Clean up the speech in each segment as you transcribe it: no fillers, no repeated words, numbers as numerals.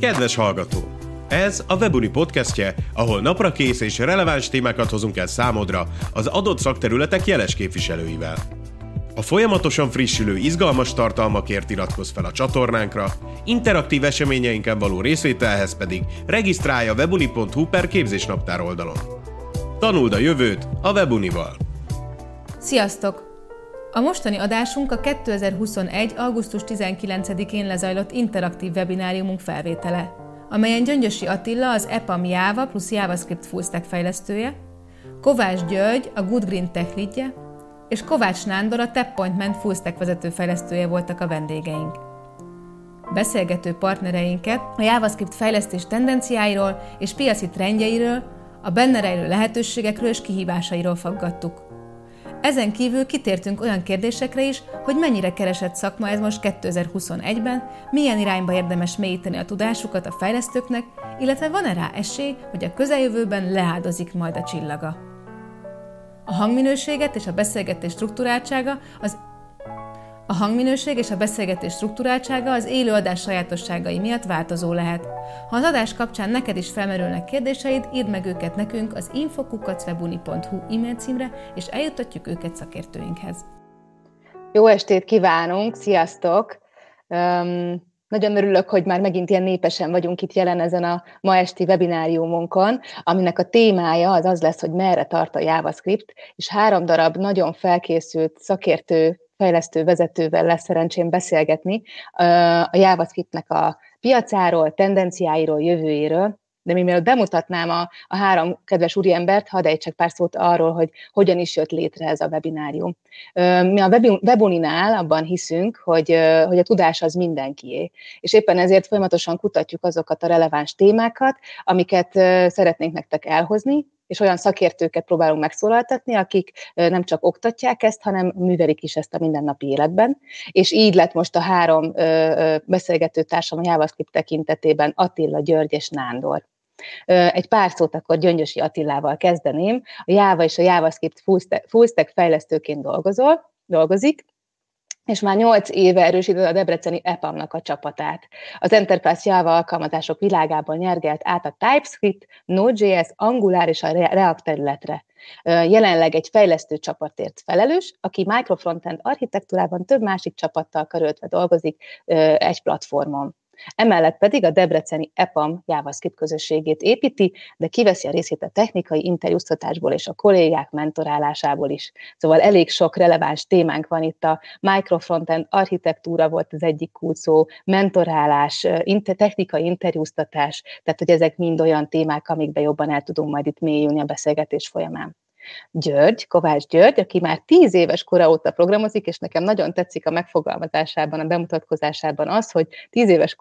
Kedves hallgató! Ez a Webuni podcastje, ahol naprakész és releváns témákat hozunk el számodra az adott szakterületek jeles képviselőivel. A folyamatosan frissülő, izgalmas tartalmakért iratkozz fel a csatornánkra, interaktív eseményeinken való részvételhez pedig regisztrálj a webuni.hu/képzésnaptár oldalon. Tanuld a jövőt a Webunival! Sziasztok! A mostani adásunk a 2021. augusztus 19-én lezajlott interaktív webináriumunk felvétele, amelyen Gyöngyösi Attila, az EPAM Java plusz JavaScript Full Stack fejlesztője, Kovács György, a Good Green Tech leadje, és Kovács Nándor, a Tappointment Full Stack vezető fejlesztője voltak a vendégeink. Beszélgető partnereinket a JavaScript fejlesztés tendenciáiról és piaci trendjeiről, a benne rejlő lehetőségekről és kihívásairól faggattuk. Ezen kívül kitértünk olyan kérdésekre is, hogy mennyire keresett szakma ez most 2021-ben, milyen irányba érdemes mélyíteni a tudásukat a fejlesztőknek, illetve van-e rá esély, hogy a közeljövőben leáldozik majd a csillaga. A hangminőség és a beszélgetés struktúráltsága az élőadás sajátosságai miatt változó lehet. Ha az adás kapcsán neked is felmerülnek kérdéseid, írd meg őket nekünk az info@webuni.hu e-mail címre, és eljuttatjuk őket szakértőinkhez. Jó estét kívánunk, sziasztok! Nagyon örülök, hogy már megint ilyen népesen vagyunk itt jelen ezen a ma esti webináriumunkon, aminek a témája az lesz, hogy merre tart a JavaScript, és 3 darab nagyon felkészült szakértő fejlesztő vezetővel lesz szerencsém beszélgetni a JavaScriptnek a piacáról, tendenciáiról, jövőjéről, de mielőtt bemutatnám a 3 kedves úriembert, hadd ejtsek pár szót arról, hogy hogyan is jött létre ez a webinárium. Mi a Webuninál abban hiszünk, hogy a tudás az mindenkié, és éppen ezért folyamatosan kutatjuk azokat a releváns témákat, amiket szeretnénk nektek elhozni, és olyan szakértőket próbálunk megszólaltatni, akik nem csak oktatják ezt, hanem művelik is ezt a mindennapi életben. És így lett most a 3 beszélgető társam a JavaScript tekintetében Attila, György és Nándor. Egy pár szót akkor Gyöngyösi Attilával kezdeném. A Java és a JavaScript full stack fejlesztőként dolgozik, és már 8 éve erősíti a debreceni EPAM-nak a csapatát. Az Enterprise Java alkalmazások világában nyergelt át a TypeScript, Node.js, Angular és a React területre. Jelenleg egy fejlesztő csapatért felelős, aki microfrontend architektúrában több másik csapattal karöltve dolgozik egy platformon. Emellett pedig a debreceni EPAM JavaScript közösségét építi, de kiveszi a részét a technikai interjúztatásból és a kollégák mentorálásából is. Szóval elég sok releváns témánk van itt, a microfrontend architektúra volt az egyik kulcsszó, mentorálás, technikai interjúztatás, tehát hogy ezek mind olyan témák, amikbe jobban el tudunk majd itt mélyülni a beszélgetés folyamán. Kovács György, aki már 10 éves kora óta programozik, és nekem nagyon tetszik a megfogalmazásában, a bemutatkozásában az, hogy 10 éves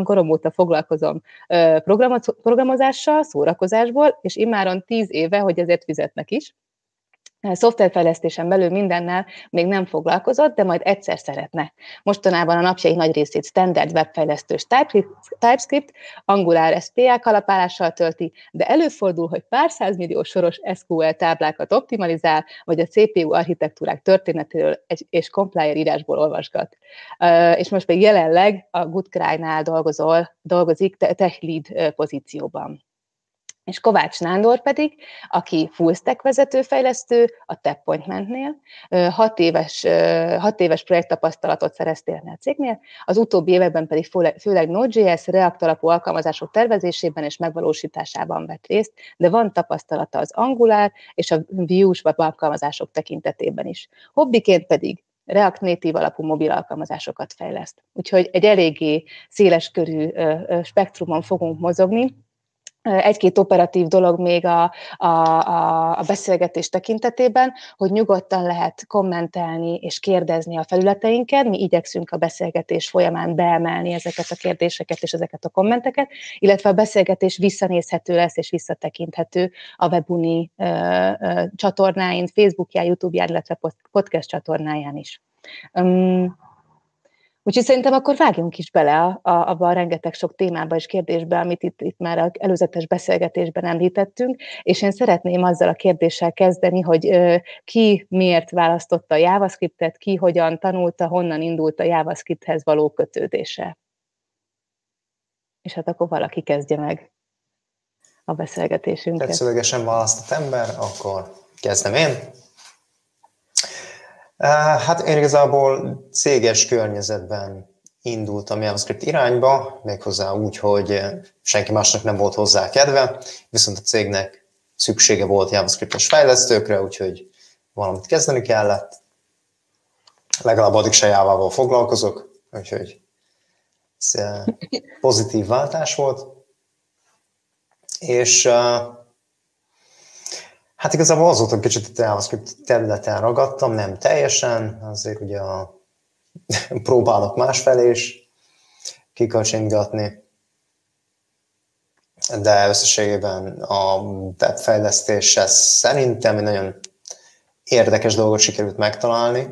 korom óta foglalkozom programozással, szórakozásból, és immáron 10 éve, hogy ezért fizetnek is. Szoftverfejlesztésen belül mindennel még nem foglalkozott, de majd egyszer szeretne. Mostanában a napjai nagy részét standard webfejlesztős TypeScript, Angular SPA kalapálással tölti, de előfordul, hogy pár 100 millió soros SQL táblákat optimalizál, vagy a CPU architektúrák történetéről és compiler írásból olvasgat. És most még jelenleg a Goodcry-nál dolgozik tech lead pozícióban. És Kovács Nándor pedig, aki full stack vezető fejlesztő a Tappointmentnél, 6 éves projekttapasztalatot szereztél a cégnél, az utóbbi években pedig főleg Node.js, React alapú alkalmazások tervezésében és megvalósításában vett részt, de van tapasztalata az Angular és a Vue-s alkalmazások tekintetében is. Hobbiként pedig React Native alapú mobil alkalmazásokat fejleszt. Úgyhogy egy eléggé széleskörű spektrumon fogunk mozogni. 1-2 operatív dolog még a beszélgetés tekintetében, hogy nyugodtan lehet kommentelni és kérdezni a felületeinken, mi igyekszünk a beszélgetés folyamán beemelni ezeket a kérdéseket és ezeket a kommenteket, illetve a beszélgetés visszanézhető lesz és visszatekinthető a Webuni csatornáin, Facebookján, YouTube-ján, illetve podcast csatornáján is. Úgyhogy szerintem akkor vágjunk is bele abba a rengeteg sok témába és kérdésbe, amit itt már az előzetes beszélgetésben említettünk, és én szeretném azzal a kérdéssel kezdeni, hogy ki miért választotta a JavaScriptet, ki hogyan tanulta, honnan indult a JavaScripthez való kötődése. és hát akkor valaki kezdje meg a beszélgetésünket. Tetszőlegesen választott ember, akkor kezdem én. Hát én igazából céges környezetben indultam JavaScript irányba, méghozzá úgy, hogy senki másnak nem volt hozzá kedve, viszont a cégnek szüksége volt JavaScript-es fejlesztőkre, úgyhogy valamit kezdeni kellett. Legalább addig se Jávával foglalkozok, úgyhogy ez pozitív váltás volt. És hát igazából azóta kicsit a JavaScript területen ragadtam, nem teljesen, azért ugye próbálok másfelé is kikacsingatni, de összességében a webfejlesztése szerintem egy nagyon érdekes dolgot sikerült megtalálni.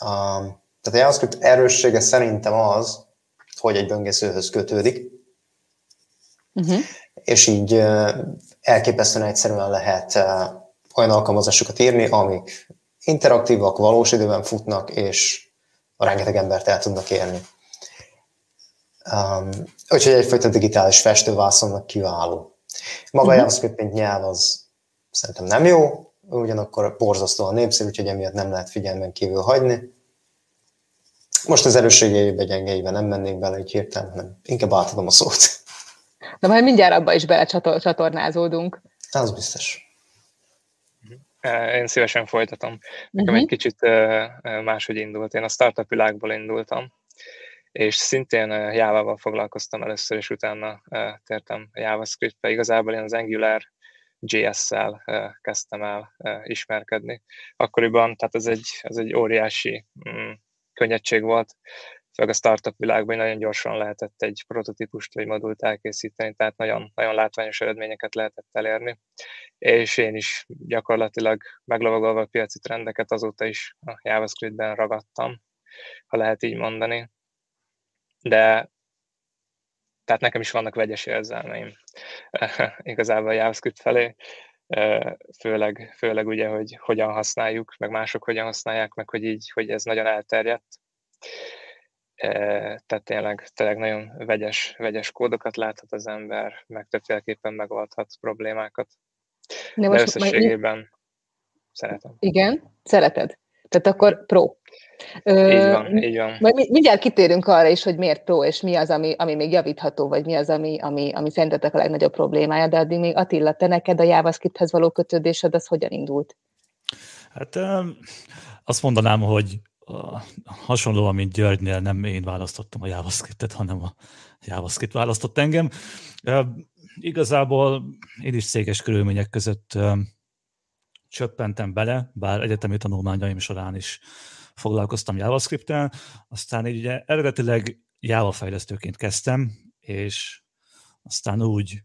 Tehát a JavaScript erőssége szerintem az, hogy egy böngészőhöz kötődik, és így elképesztően egyszerűen lehet olyan alkalmazásokat írni, amik interaktívak, valós időben futnak, és rengeteg embert el tudnak érni. Úgyhogy egyfajta digitális festővászonnak kiváló. Maga JavaScript, mint nyelv, az szerintem nem jó, ugyanakkor borzasztóan népszerű, úgyhogy emiatt nem lehet figyelmen kívül hagyni. Most az erősségeibe, gyengeibe nem mennék bele így hirtelen, hanem inkább átadom a szót. De majd mindjárt abba is belecsatornázódunk. Az biztos. Én szívesen folytatom. Nekem egy kicsit máshogy indult. Én a startup világból indultam, és szintén Java-val foglalkoztam először, és utána tértem JavaScript-be. Igazából én az Angular JS-szel kezdtem el ismerkedni. Akkoriban, tehát ez egy óriási könnyedség volt, főleg a startup világban nagyon gyorsan lehetett egy prototípust vagy modult elkészíteni, tehát nagyon, nagyon látványos eredményeket lehetett elérni. És én is gyakorlatilag meglovagolva a piaci trendeket azóta is a JavaScript-ben ragadtam, ha lehet így mondani. De tehát nekem is vannak vegyes érzelmeim igazából a JavaScript felé, főleg ugye, hogy hogyan használjuk, meg mások hogyan használják, meg hogy ez nagyon elterjedt. Tehát tényleg nagyon vegyes kódokat láthat az ember, meg többféleképpen megoldhat problémákat. De összességében szeretem. Igen, szereted. Tehát akkor pro. Így van. Majd mindjárt kitérünk arra is, hogy miért pro, és mi az, ami még javítható, vagy mi az, ami szerintetek a legnagyobb problémája, de addig még Attila, te neked a JavaScript-hez való kötődésed, az hogyan indult? Hát azt mondanám, hogy hasonlóan, mint Györgynél, nem én választottam a JavaScript-et, hanem a JavaScript választott engem. Igazából én is céges körülmények között csöppentem bele, bár egyetemi tanulmányaim során is foglalkoztam JavaScript-tel, aztán így ugye eredetileg Java fejlesztőként kezdtem, és aztán úgy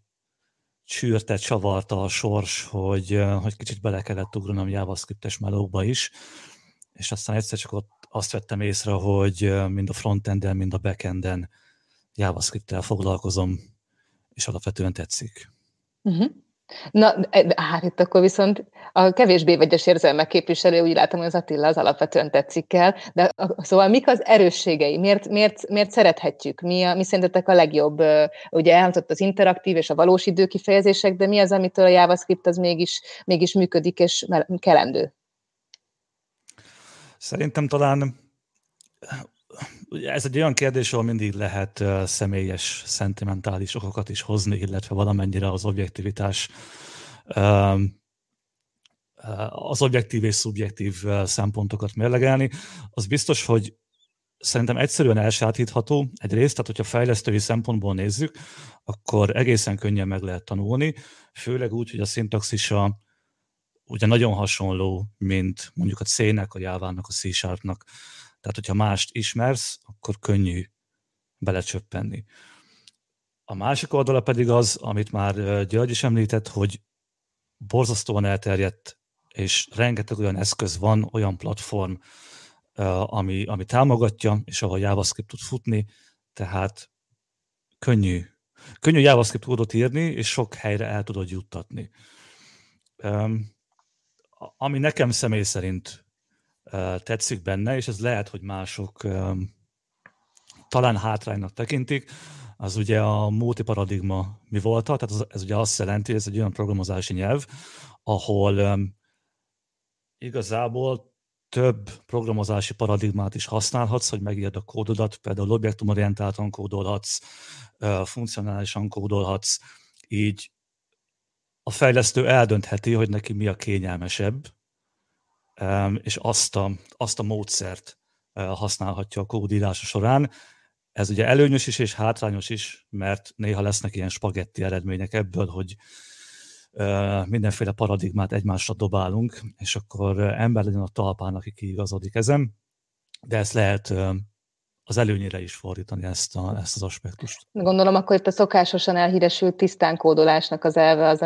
csűrte, csavarta a sors, hogy kicsit bele kellett ugranom JavaScript-es melókba is, és aztán egyszer csak ott azt vettem észre, hogy mind a frontenden, mind a backenden JavaScript-tel foglalkozom, és alapvetően tetszik. Na, hát itt akkor viszont a kevésbé vegyes érzelmek képviselő, úgy látom, hogy az Attila az alapvetően tetszik el, de szóval mik az erősségei? Miért szerethetjük? Mi szerintetek a legjobb? Ugye elhangzott az interaktív és a valós idő kifejezések, de mi az, amitől a JavaScript az mégis működik és kelendő? Szerintem talán ez egy olyan kérdés, ahol mindig lehet személyes, szentimentális okokat is hozni, illetve valamennyire az objektivitás, az objektív és szubjektív szempontokat mérlegelni. Az biztos, hogy szerintem egyszerűen elsátítható egyrészt, tehát hogyha fejlesztői szempontból nézzük, akkor egészen könnyen meg lehet tanulni, főleg úgy, hogy a szintaxisa ugye nagyon hasonló, mint mondjuk a C-nek, a Java-nak, a C-sharpnak. Tehát, hogyha mást ismersz, akkor könnyű belecsöppenni. A másik oldala pedig az, amit már György is említett, hogy borzasztóan elterjedt, és rengeteg olyan eszköz van, olyan platform, ami támogatja, és ahol JavaScript tud futni, tehát könnyű JavaScript kódot írni, és sok helyre el tudod juttatni. Ami nekem személy szerint tetszik benne, és ez lehet, hogy mások talán hátránynak tekintik, az ugye a multiparadigma mi volt, tehát ez ugye azt jelenti, hogy ez egy olyan programozási nyelv, ahol igazából több programozási paradigmát is használhatsz, hogy megírd a kódodat, például objektumorientáltan kódolhatsz, funkcionálisan kódolhatsz, így a fejlesztő eldöntheti, hogy neki mi a kényelmesebb, és azt a módszert használhatja a kódírása során. Ez ugye előnyös is és hátrányos is, mert néha lesznek ilyen spagetti eredmények ebből, hogy mindenféle paradigmát egymásra dobálunk, és akkor ember legyen a talpán, aki kiigazodik ezen, de ezt lehet az előnyére is fordítani ezt az aspektust. Gondolom, akkor itt a szokásosan elhíresült tisztán kódolásnak az elve az,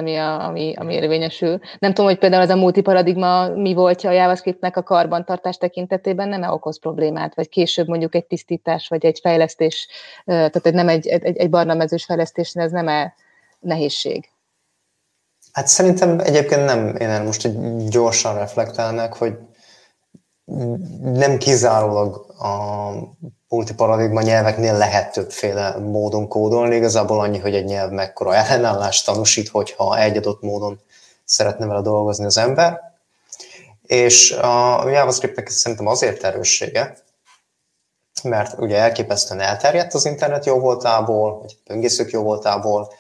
ami érvényesül. Nem tudom, hogy például ez a multiparadigma mi voltja a JavaScriptnek a karbantartás tekintetében, nem-e okoz problémát, vagy később mondjuk egy tisztítás, vagy egy fejlesztés, tehát nem egy barnamezős fejlesztés, ez nem-e nehézség? Hát szerintem egyébként nem, én most egy gyorsan reflektálnák, hogy nem kizárólag a multiparadigma nyelveknél lehet többféle módon kódolni, igazából annyi, hogy egy nyelv mekkora ellenállást tanúsít, hogyha egy adott módon szeretne vele dolgozni az ember. És a JavaScriptnek szerintem azért erőssége, mert ugye elképesztően elterjedt az internet jóvoltából, vagy böngészők jóvoltából,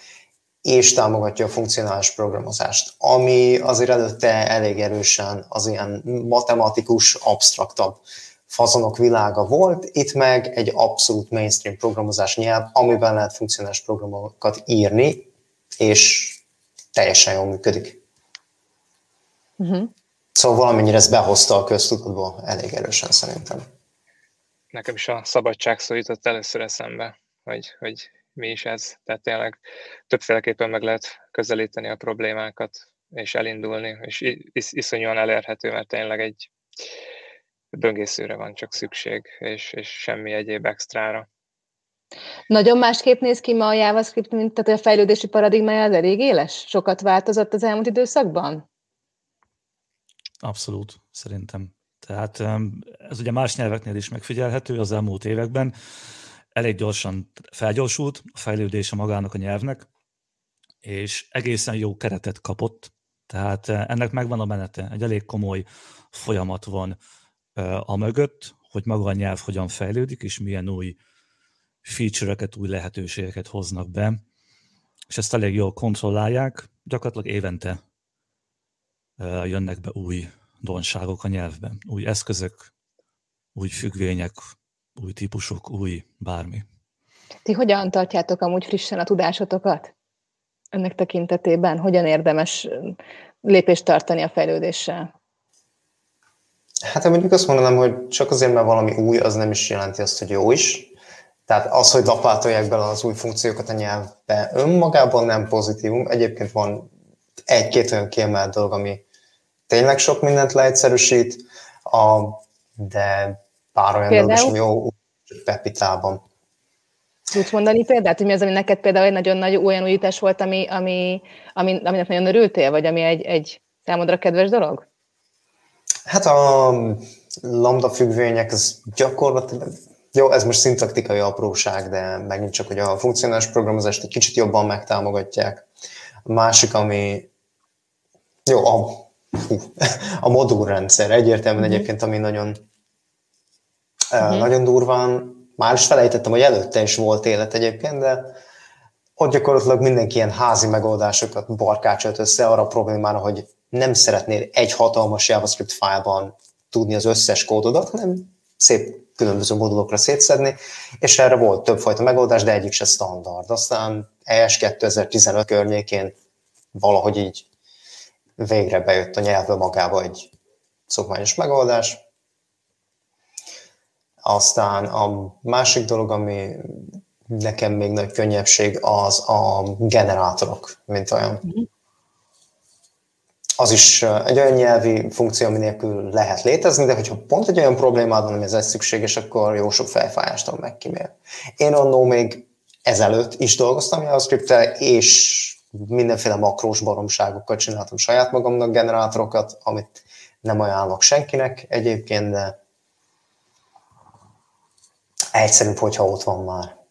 és támogatja a funkcionális programozást, ami azért előtte elég erősen az ilyen matematikus, absztraktabb fazonok világa volt, itt meg egy abszolút mainstream programozás nyelv, amiben lehet funkcionális programokat írni, és teljesen jól működik. Szóval valamennyire ez behozta a köztudatba elég erősen szerintem. Nekem is a szabadság szó jutott először eszembe, hogy mi is ez, tehát tényleg többféleképpen meg lehet közelíteni a problémákat, és elindulni, és iszonyúan elérhető, mert tényleg egy böngészőre van csak szükség, és semmi egyéb extrára. Nagyon másképp néz ki ma a JavaScript, tehát a fejlődési paradigmája az elég éles? Sokat változott az elmúlt időszakban? Abszolút, szerintem. Tehát ez ugye más nyelveknél is megfigyelhető az elmúlt években, elég gyorsan felgyorsult a fejlődése magának a nyelvnek, és egészen jó keretet kapott, tehát ennek megvan a menete, egy elég komoly folyamat van a mögött, hogy maga a nyelv hogyan fejlődik, és milyen új feature-öket, új lehetőségeket hoznak be, és ezt elég jól kontrollálják, gyakorlatilag évente jönnek be új donságok a nyelvben, új eszközök, új függvények, új típusok, új bármi. Ti hogyan tartjátok amúgy frissen a tudásotokat? Ennek tekintetében hogyan érdemes lépést tartani a fejlődéssel? Hát én mondjuk azt mondanám, hogy csak azért, mert valami új, az nem is jelenti azt, hogy jó is. Tehát az, hogy lapátolják bele az új funkciókat a nyelvbe, önmagában nem pozitívum. Egyébként van egy-két olyan kiemelt dolog, ami tényleg sok mindent leegyszerűsít, de pár olyan dolog is, ami jó pepitában. Tudsz mondani példát, hogy mi az, ami neked például egy nagyon nagy olyan újítás volt, aminek nagyon örültél, vagy ami egy számodra kedves dolog? Hát a lambda függvények, ez gyakorlatilag, jó, ez most szintaktikai apróság, de megint csak, hogy a funkcionális programozást egy kicsit jobban megtámogatják. A másik, ami jó, a modulrendszer egyértelműen egyébként, ami nagyon durván, már is felejtettem, hogy előtte is volt élet egyébként, de ott gyakorlatilag mindenki ilyen házi megoldásokat barkácsolt össze arra a problémára, hogy nem szeretnél egy hatalmas JavaScript fájlban tudni az összes kódodat, hanem szép különböző modulokra szétszedni, és erre volt többfajta megoldás, de egyik se standard. Aztán ES 2015 környékén valahogy így végre bejött a nyelvbe magába egy szokványos megoldás. Aztán a másik dolog, ami nekem még nagy könnyebbség, az a generátorok, mint olyan. Az is egy olyan nyelvi funkció, ami nélkül lehet létezni, de hogyha pont egy olyan problémád van, ami ez egy szükséges, akkor jó sok fejfájástól megkímél. Én annó még ezelőtt is dolgoztam JavaScript-tel, és mindenféle makrós baromságokkal csináltam saját magamnak generátorokat, amit nem ajánlok senkinek egyébként, de egyszerűbb, hogyha ott van már.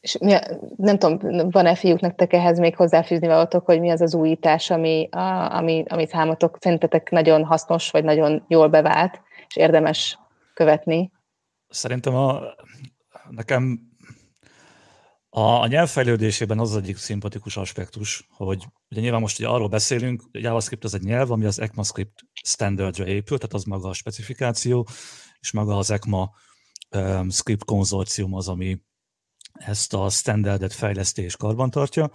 És mi a, nem tudom, van-e fiúk nektek ehhez még hozzáfűzni valatok, hogy mi az az újítás, ami számotok szerintetek nagyon hasznos, vagy nagyon jól bevált, és érdemes követni? Szerintem nekem a nyelvfejlődésében az egyik szimpatikus aspektus, hogy ugye nyilván most ugye arról beszélünk, hogy JavaScript az egy nyelv, ami az ECMAScript standardra épül, tehát az maga a specifikáció, és maga az ECMA script konzorcium az, ami ezt a standardet fejleszti és karbantartja.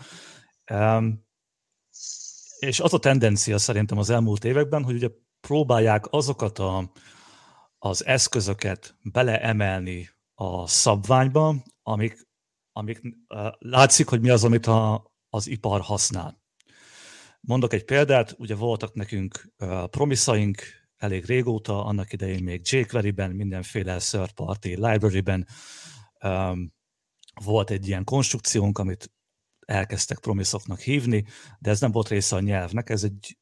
És az a tendencia szerintem az elmúlt években, hogy ugye próbálják azokat az eszközöket beleemelni a szabványba, amik látszik, hogy mi az, amit az ipar használ. Mondok egy példát, ugye voltak nekünk promiszaink elég régóta, annak idején még jQuery-ben, mindenféle third party library-ben volt egy ilyen konstrukciónk, amit elkezdtek promiszoknak hívni, de ez nem volt része a nyelvnek, ez egy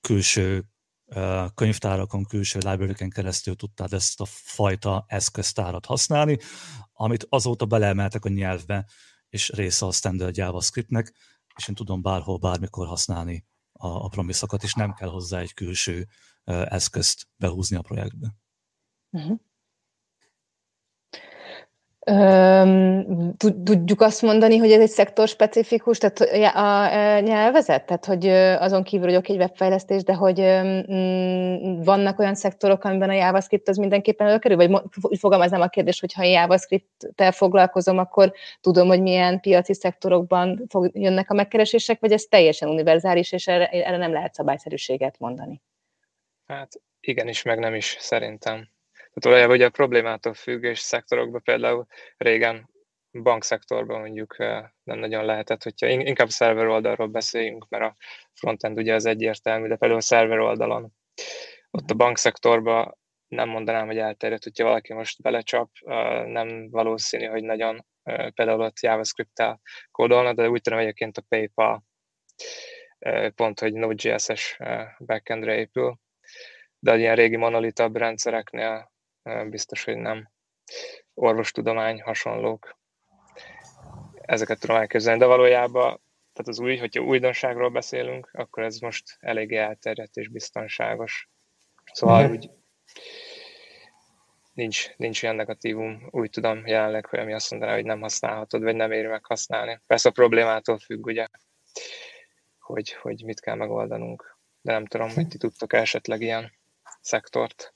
külső könyvtárakon, külső library-ken keresztül tudtad ezt a fajta eszköztárat használni, amit azóta beleemeltek a nyelvbe, és része a standard JavaScriptnek, és én tudom bárhol, bármikor használni a promiszokat, és nem kell hozzá egy külső eszközt behúzni a projektbe. Uh-huh. Tudjuk azt mondani, hogy ez egy szektorspecifikus, tehát a nyelvezet? Tehát, hogy azon kívül, hogy oké, egy webfejlesztés, de hogy vannak olyan szektorok, amiben a JavaScript az mindenképpen előkerül? Vagy úgy fogalmaznám a kérdést, hogy ha JavaScript-tel foglalkozom, akkor tudom, hogy milyen piaci szektorokban jönnek a megkeresések, vagy ez teljesen univerzális, és erre nem lehet szabályszerűséget mondani? Hát igenis, meg nem is szerintem. Tehát ugye a problémától függés szektorokban például régen bankszektorban mondjuk nem nagyon lehetett, hogyha inkább szerver oldalról beszéljünk, mert a frontend ugye az egyértelmű, de például a szerver oldalon. Ott a bankszektorban nem mondanám, hogy elterjedt, hogyha valaki most belecsap, nem valószínű, hogy nagyon például ott JavaScript-tel kódolna, de úgy tudom egyébként a PayPal pont, hogy Node.js-es backendre épül, de ilyen régi monolitabb rendszereknél biztos, hogy nem. Orvostudomány, hasonlók. Ezeket tudom elképzelni, de valójában tehát az új, hogyha újdonságról beszélünk, akkor ez most eléggé elterjedt és biztonságos. Szóval úgy nincs ilyen negatívum, úgy tudom jelenleg, hogy ami azt mondaná, hogy nem használhatod, vagy nem éri meg használni. Persze a problémától függ, ugye, hogy mit kell megoldanunk. De nem tudom, hogy ti tudtok esetleg ilyen szektort.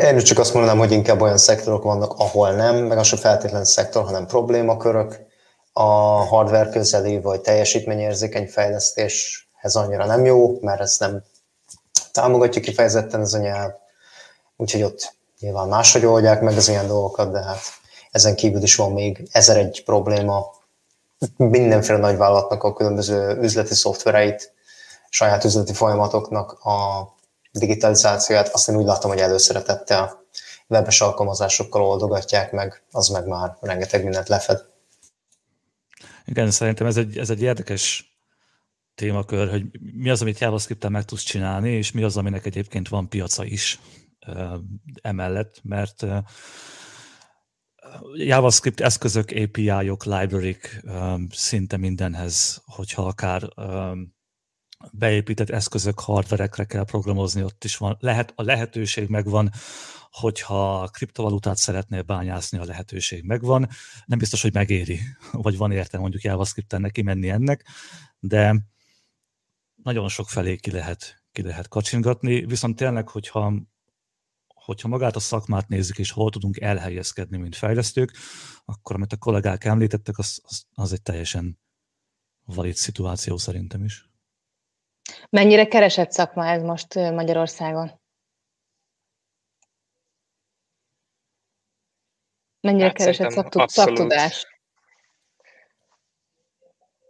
Én csak azt mondanám, hogy inkább olyan szektorok vannak, ahol nem, meg az sem feltétlen szektor, hanem problémakörök. A hardware közeli vagy teljesítményérzékeny fejlesztéshez annyira nem jó, mert ezt nem támogatja kifejezetten ez a nyelv. Úgyhogy ott nyilván máshogy oldják meg az ilyen dolgokat, de hát ezen kívül is van még 1001 probléma. Mindenféle nagyvállalatnak a különböző üzleti szoftvereit, saját üzleti folyamatoknak a digitalizációját, azt én úgy látom, hogy előszeretettel webes alkalmazásokkal oldogatják meg, az meg már rengeteg mindent lefed. Igen, szerintem ez egy érdekes témakör, hogy mi az, amit JavaScript-tel meg tudsz csinálni, és mi az, aminek egyébként van piaca is emellett, mert JavaScript eszközök, API-ok, library-k szinte mindenhez, hogyha akár beépített eszközök, hardverekre kell programozni, ott is van. A lehetőség megvan, hogyha kriptovalutát szeretnél bányászni, a lehetőség megvan. Nem biztos, hogy megéri, vagy van értelme mondjuk JavaScript-en neki menni ennek, de nagyon sok felé ki lehet kacsingatni. Viszont tényleg, hogyha magát a szakmát nézzük, és hol tudunk elhelyezkedni, mint fejlesztők, akkor amit a kollégák említettek, az egy teljesen valid szituáció szerintem is. Mennyire keresett szakma ez most Magyarországon? Mennyire keresett szaktudás?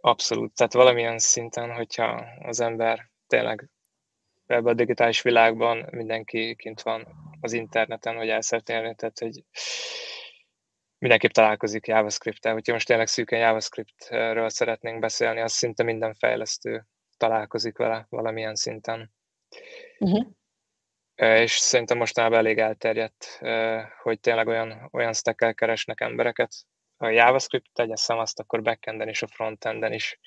Abszolút. Tehát valamilyen szinten, hogyha az ember tényleg ebben a digitális világban mindenki kint van az interneten, vagy el szeretné élni, tehát hogy mindenképp találkozik JavaScript-tel. Hogyha most tényleg szűken JavaScript-ről szeretnénk beszélni, az szinte minden fejlesztő találkozik vele valamilyen szinten. Uh-huh. és szerintem mostanában elég elterjedt, hogy tényleg olyan stackkel keresnek embereket. Ha JavaScript tegyeszem azt, akkor backenden is, a frontenden is,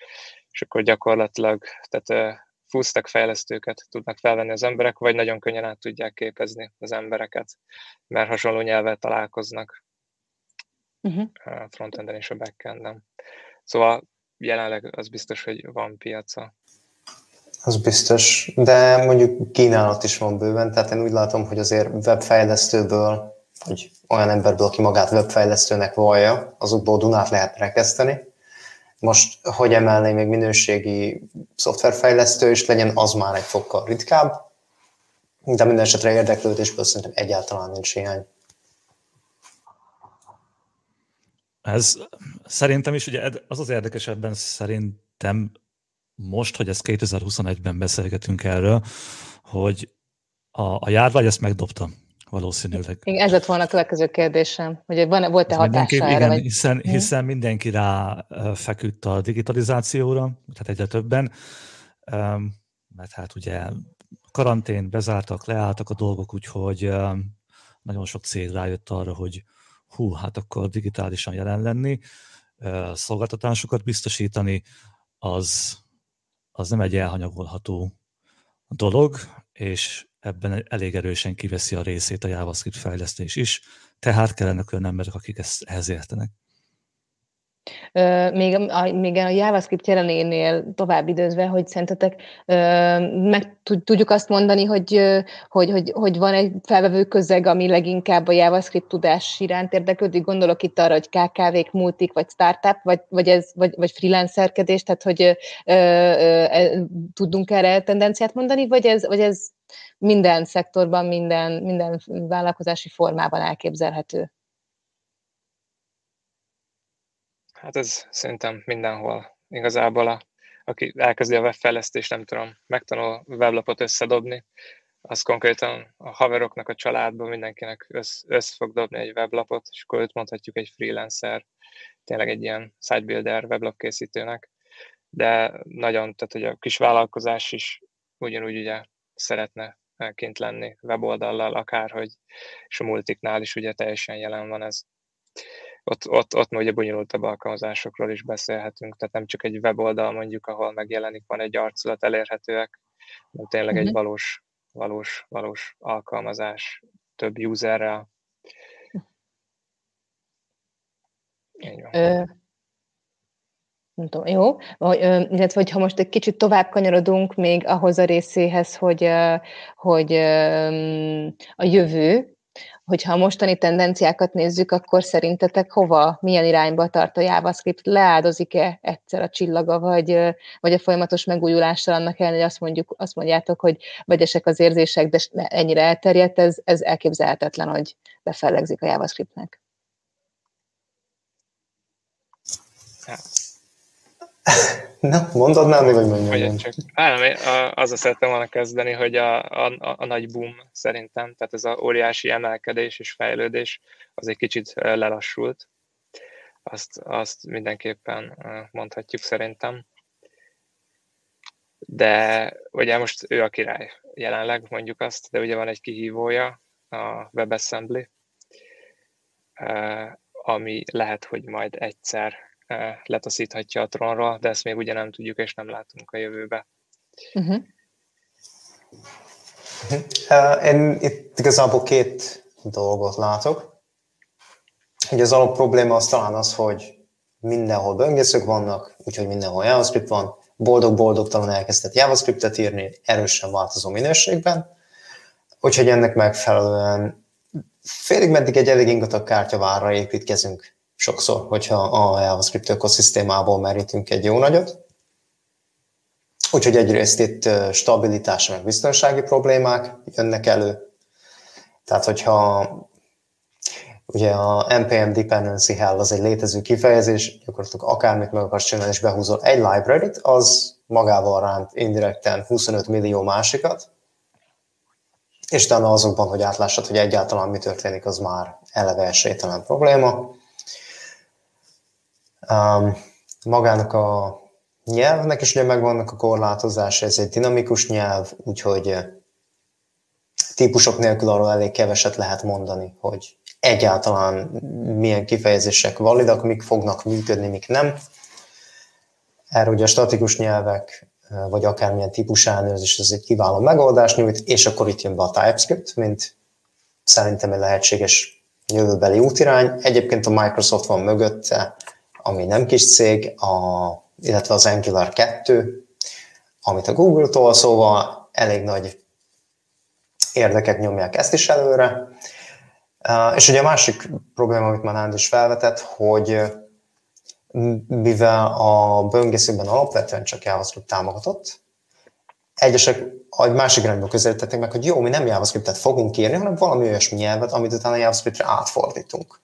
és akkor gyakorlatilag tehát full stack fejlesztőket tudnak felvenni az emberek, vagy nagyon könnyen át tudják képezni az embereket, mert hasonló nyelvvel találkoznak a frontenden és a backenden. Szóval jelenleg az biztos, hogy van piaca. Az biztos, de mondjuk kínálat is van bőven, tehát én úgy látom, hogy azért webfejlesztőből, vagy olyan emberből, aki magát webfejlesztőnek vallja, azokból Dunát lehet rekeszteni. Most, hogy emelné még minőségi szoftverfejlesztő is legyen, az már egy fokkal ritkább, de minden esetre érdeklődésből szerintem egyáltalán nincs hiány. Ez szerintem is, ugye az az érdekes ebben szerintem, most, hogy ez 2021-ben beszélgetünk erről, hogy a járvány ezt megdobta valószínűleg. Igen, ez lett volna a következő kérdésem, hogy volt-e hatása erre? Vagy... Hiszen mindenki rá feküdt a digitalizációra, tehát egyre többen, mert hát ugye karantén, bezártak, leálltak a dolgok, úgyhogy nagyon sok cég rájött arra, hogy hú, hát akkor digitálisan jelen lenni, szolgáltatásokat biztosítani, az nem egy elhanyagolható dolog, és ebben elég erősen kiveszi a részét a JavaScript fejlesztés is, tehát kellenek olyan emberek, akik ehhez értenek. Még a JavaScript jelenénél tovább időzve, hogy szerintetek meg tudjuk azt mondani, hogy van egy felvevő közeg, ami leginkább a JavaScript tudás iránt érdeklődik, gondolok itt arra, hogy KKV-k, multik, vagy startup, vagy freelancerkedés, tehát hogy tudunk erre tendenciát mondani, vagy ez minden szektorban, minden vállalkozási formában elképzelhető? Hát ez szerintem mindenhol. Igazából aki elkezdi a webfejlesztést, nem tudom, megtanul weblapot összedobni, az konkrétan a haveroknak a családban mindenkinek össze fog dobni egy weblapot, és akkor őt mondhatjuk egy freelancer, tényleg egy ilyen sidebuilder weblapkészítőnek. De nagyon, tehát hogy a kis vállalkozás is ugyanúgy ugye szeretne kint lenni weboldallal akárhogy, és a multiknál is ugye teljesen jelen van ez. Ott ugye bonyolultabb alkalmazásokról is beszélhetünk, tehát nem csak egy weboldal mondjuk, ahol megjelenik, van egy arculat, elérhetőek, hanem tényleg egy valós alkalmazás több userrel. Nem tudom, jó. Illetve, hogyha most egy kicsit tovább kanyarodunk még ahhoz a részéhez, hogy a jövő, hogyha a mostani tendenciákat nézzük, akkor szerintetek milyen irányba tart a JavaScript? Leáldozik-e egyszer a csillaga, vagy a folyamatos megújulással annak ellenére, hogy azt mondjátok, hogy vegyesek az érzések, de ennyire elterjedt, ez elképzelhetetlen, hogy lefellegzik a JavaScriptnek. Na, mondod már, vagy mondjam? Azzal szerettem volna kezdeni, hogy a nagy boom szerintem, tehát ez a óriási emelkedés és fejlődés az egy kicsit lelassult. Azt mindenképpen mondhatjuk szerintem. De ugye most ő a király jelenleg, mondjuk azt, de ugye van egy kihívója, a WebAssembly, ami lehet, hogy majd egyszer letaszíthatja a trónról, de ezt még ugye nem tudjuk, és nem látunk a jövőbe. Én itt igazából két dolgot látok. Ugye az alap probléma az talán az, hogy mindenhol böngészők vannak, úgyhogy mindenhol JavaScript van, boldog-boldogtalan elkezdett JavaScriptet írni, erősen változó minőségben, úgyhogy ennek megfelelően félig meddig egy elég ingatag kártyavárra építkezünk. Sokszor, hogyha a JavaScript ökoszisztémából merítünk egy jó nagyot. Úgyhogy egyrészt itt stabilitás meg biztonsági problémák jönnek elő. Tehát, hogyha ugye a NPM dependency hell az egy létező kifejezés, gyakorlatilag akármit meg akarsz csinálni és behúzol egy library-t, az magával ránt indirekten 25 millió másikat, és talán azokban, hogy átlássad, hogy egyáltalán mi történik, az már eleve esélytelen probléma. Magának a nyelvnek is ugye megvannak a korlátozásai, ez egy dinamikus nyelv, úgyhogy típusok nélkül arról elég keveset lehet mondani, hogy egyáltalán milyen kifejezések validak, mik fognak működni, mik nem. Erre ugye a statikus nyelvek, vagy akármilyen típus ellenőrzés, ez egy kiváló megoldást nyújt, és akkor itt jön be a TypeScript, mint szerintem egy lehetséges jövőbeli útirány. Egyébként a Microsoft van mögötte, ami nem kis cég, illetve az Angular 2, amit a Google-tól, szóval elég nagy érdekek nyomják ezt is előre. És ugye a másik probléma, amit már Nánd is felvetett, hogy mivel a böngészőkben alapvetően csak JavaScript támogatott, egyesek egy másik irányból közelítették meg, hogy jó, mi nem JavaScriptet fogunk írni, hanem valami olyasmi nyelvet, amit utána JavaScriptre átfordítunk.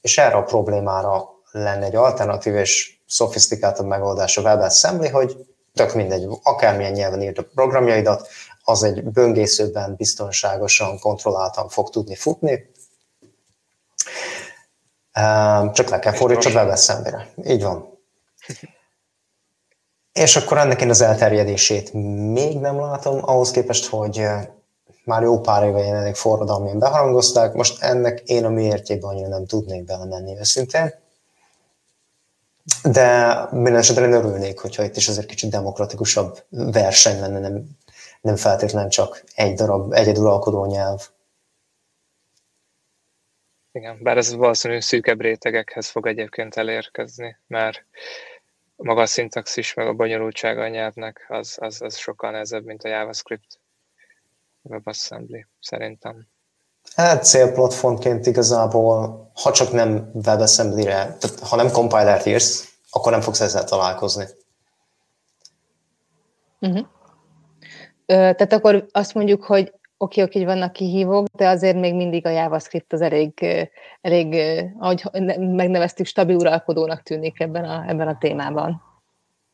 És erre a problémára lenne egy alternatív és szofisztikáltabb megoldás a WebAssembly, hogy tök mindegy, akármilyen nyelven írd a programjaidat, az egy böngészőben biztonságosan, kontrolláltan fog tudni futni. Csak le kell fordítsad WebAssembly-re. Így van. És akkor ennek én az elterjedését még nem látom, ahhoz képest, hogy már jó pár éve én elég forradalmilyen beharangozták, most ennek én a miértjében annyira nem tudnék belemenni őszintén. De minden esetben én örülnék, hogyha itt is azért kicsit demokratikusabb verseny lenne, nem feltétlenül csak egy darab egyeduralkodó nyelv. Igen, bár ez valószínűleg szűkebb rétegekhez fog egyébként elérkezni, mert maga a szintaxis, meg a bonyolultsága a nyelvnek, az sokkal nehezebb, mint a JavaScript WebAssembly, szerintem. Hát célplatformként igazából, ha csak nem WebAssembly-re, tehát ha nem compilert írsz, akkor nem fogsz ezzel találkozni. Uh-huh. Tehát akkor azt mondjuk, hogy oké, vannak kihívók, de azért még mindig a JavaScript az elég ahogy megneveztük, stabil uralkodónak tűnik ebben a témában.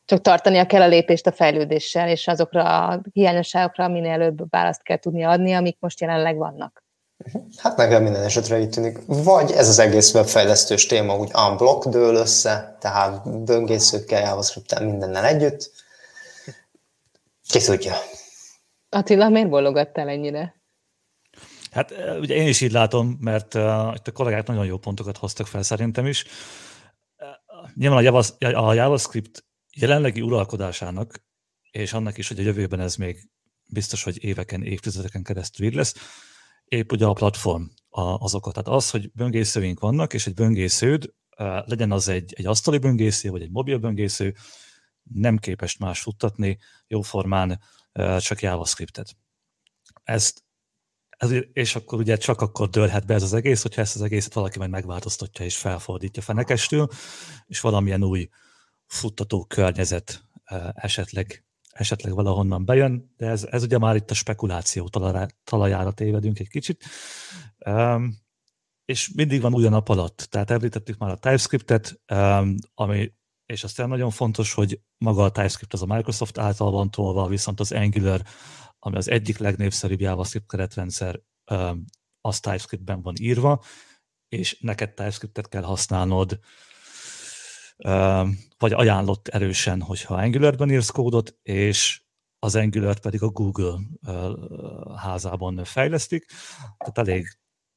Csak tartania kell a lépést a fejlődéssel, és azokra a hiányosságokra minél előbb választ kell tudnia adni, amik most jelenleg vannak. Hát nekem minden esetre így tűnik. Vagy ez az egész webfejlesztős téma úgy unblock dől össze, tehát böngészőkkel, JavaScript-tel, mindennel együtt. Ki tudja. Attila, miért bologattál ennyire? Hát ugye én is így látom, mert itt a kollégák nagyon jó pontokat hoztak fel szerintem is. Nyilván a JavaScript jelenlegi uralkodásának, és annak is, hogy a jövőben ez még biztos, hogy éveken, évtizedeken keresztül így lesz, épp ugye a platform azokat. Tehát az, hogy böngészőink vannak, és egy böngésződ, legyen az egy asztali böngésző, vagy egy mobil böngésző, nem képes más futtatni jóformán, csak JavaScriptet. És akkor ugye csak akkor dőlhet be ez az egész, hogyha ezt az egészet valaki majd megváltoztatja és felfordítja fenekestül, és valamilyen új futtató környezet esetleg valahonnan bejön, de ez ugye már itt a spekuláció talajára tévedünk egy kicsit. És mindig van új a nap alatt. Tehát említettük már a TypeScriptet, és aztán nagyon fontos, hogy maga a TypeScript az a Microsoft által van tolva, viszont az Angular, ami az egyik legnépszerűbb JavaScript keretrendszer, az TypeScriptben van írva, és neked TypeScriptet kell használnod, vagy ajánlott erősen, hogyha Angularben írsz kódot, és az Angular pedig a Google házában fejlesztik, tehát elég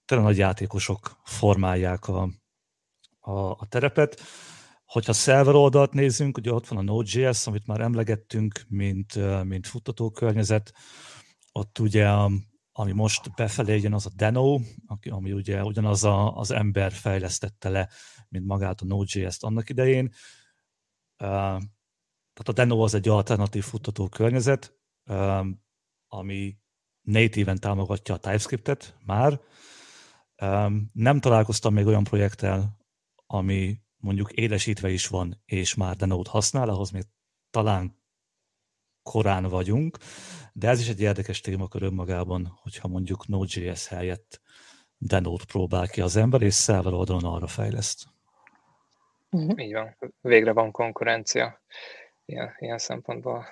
nagy játékosok formálják a terepet. Hogyha szerver oldalt nézzünk, ugye ott van a Node.js, amit már emlegettünk, mint futtatókörnyezet. Ott ugye, ami most befelé jön, az a Deno, ami ugye ugyanaz az ember fejlesztette le, mint magát a Node.js-t annak idején. Tehát a Deno az egy alternatív futtatókörnyezet, ami natíven támogatja a TypeScriptet már. Nem találkoztam még olyan projekttel, ami mondjuk élesítve is van, és már Deno-t használ, ahhoz még talán korán vagyunk, de ez is egy érdekes témakör önmagában, hogyha mondjuk Node.js helyett Deno-t próbál ki az ember, és szerver oldalon arra fejleszt. Uh-huh. Így van, végre van konkurencia ilyen szempontból.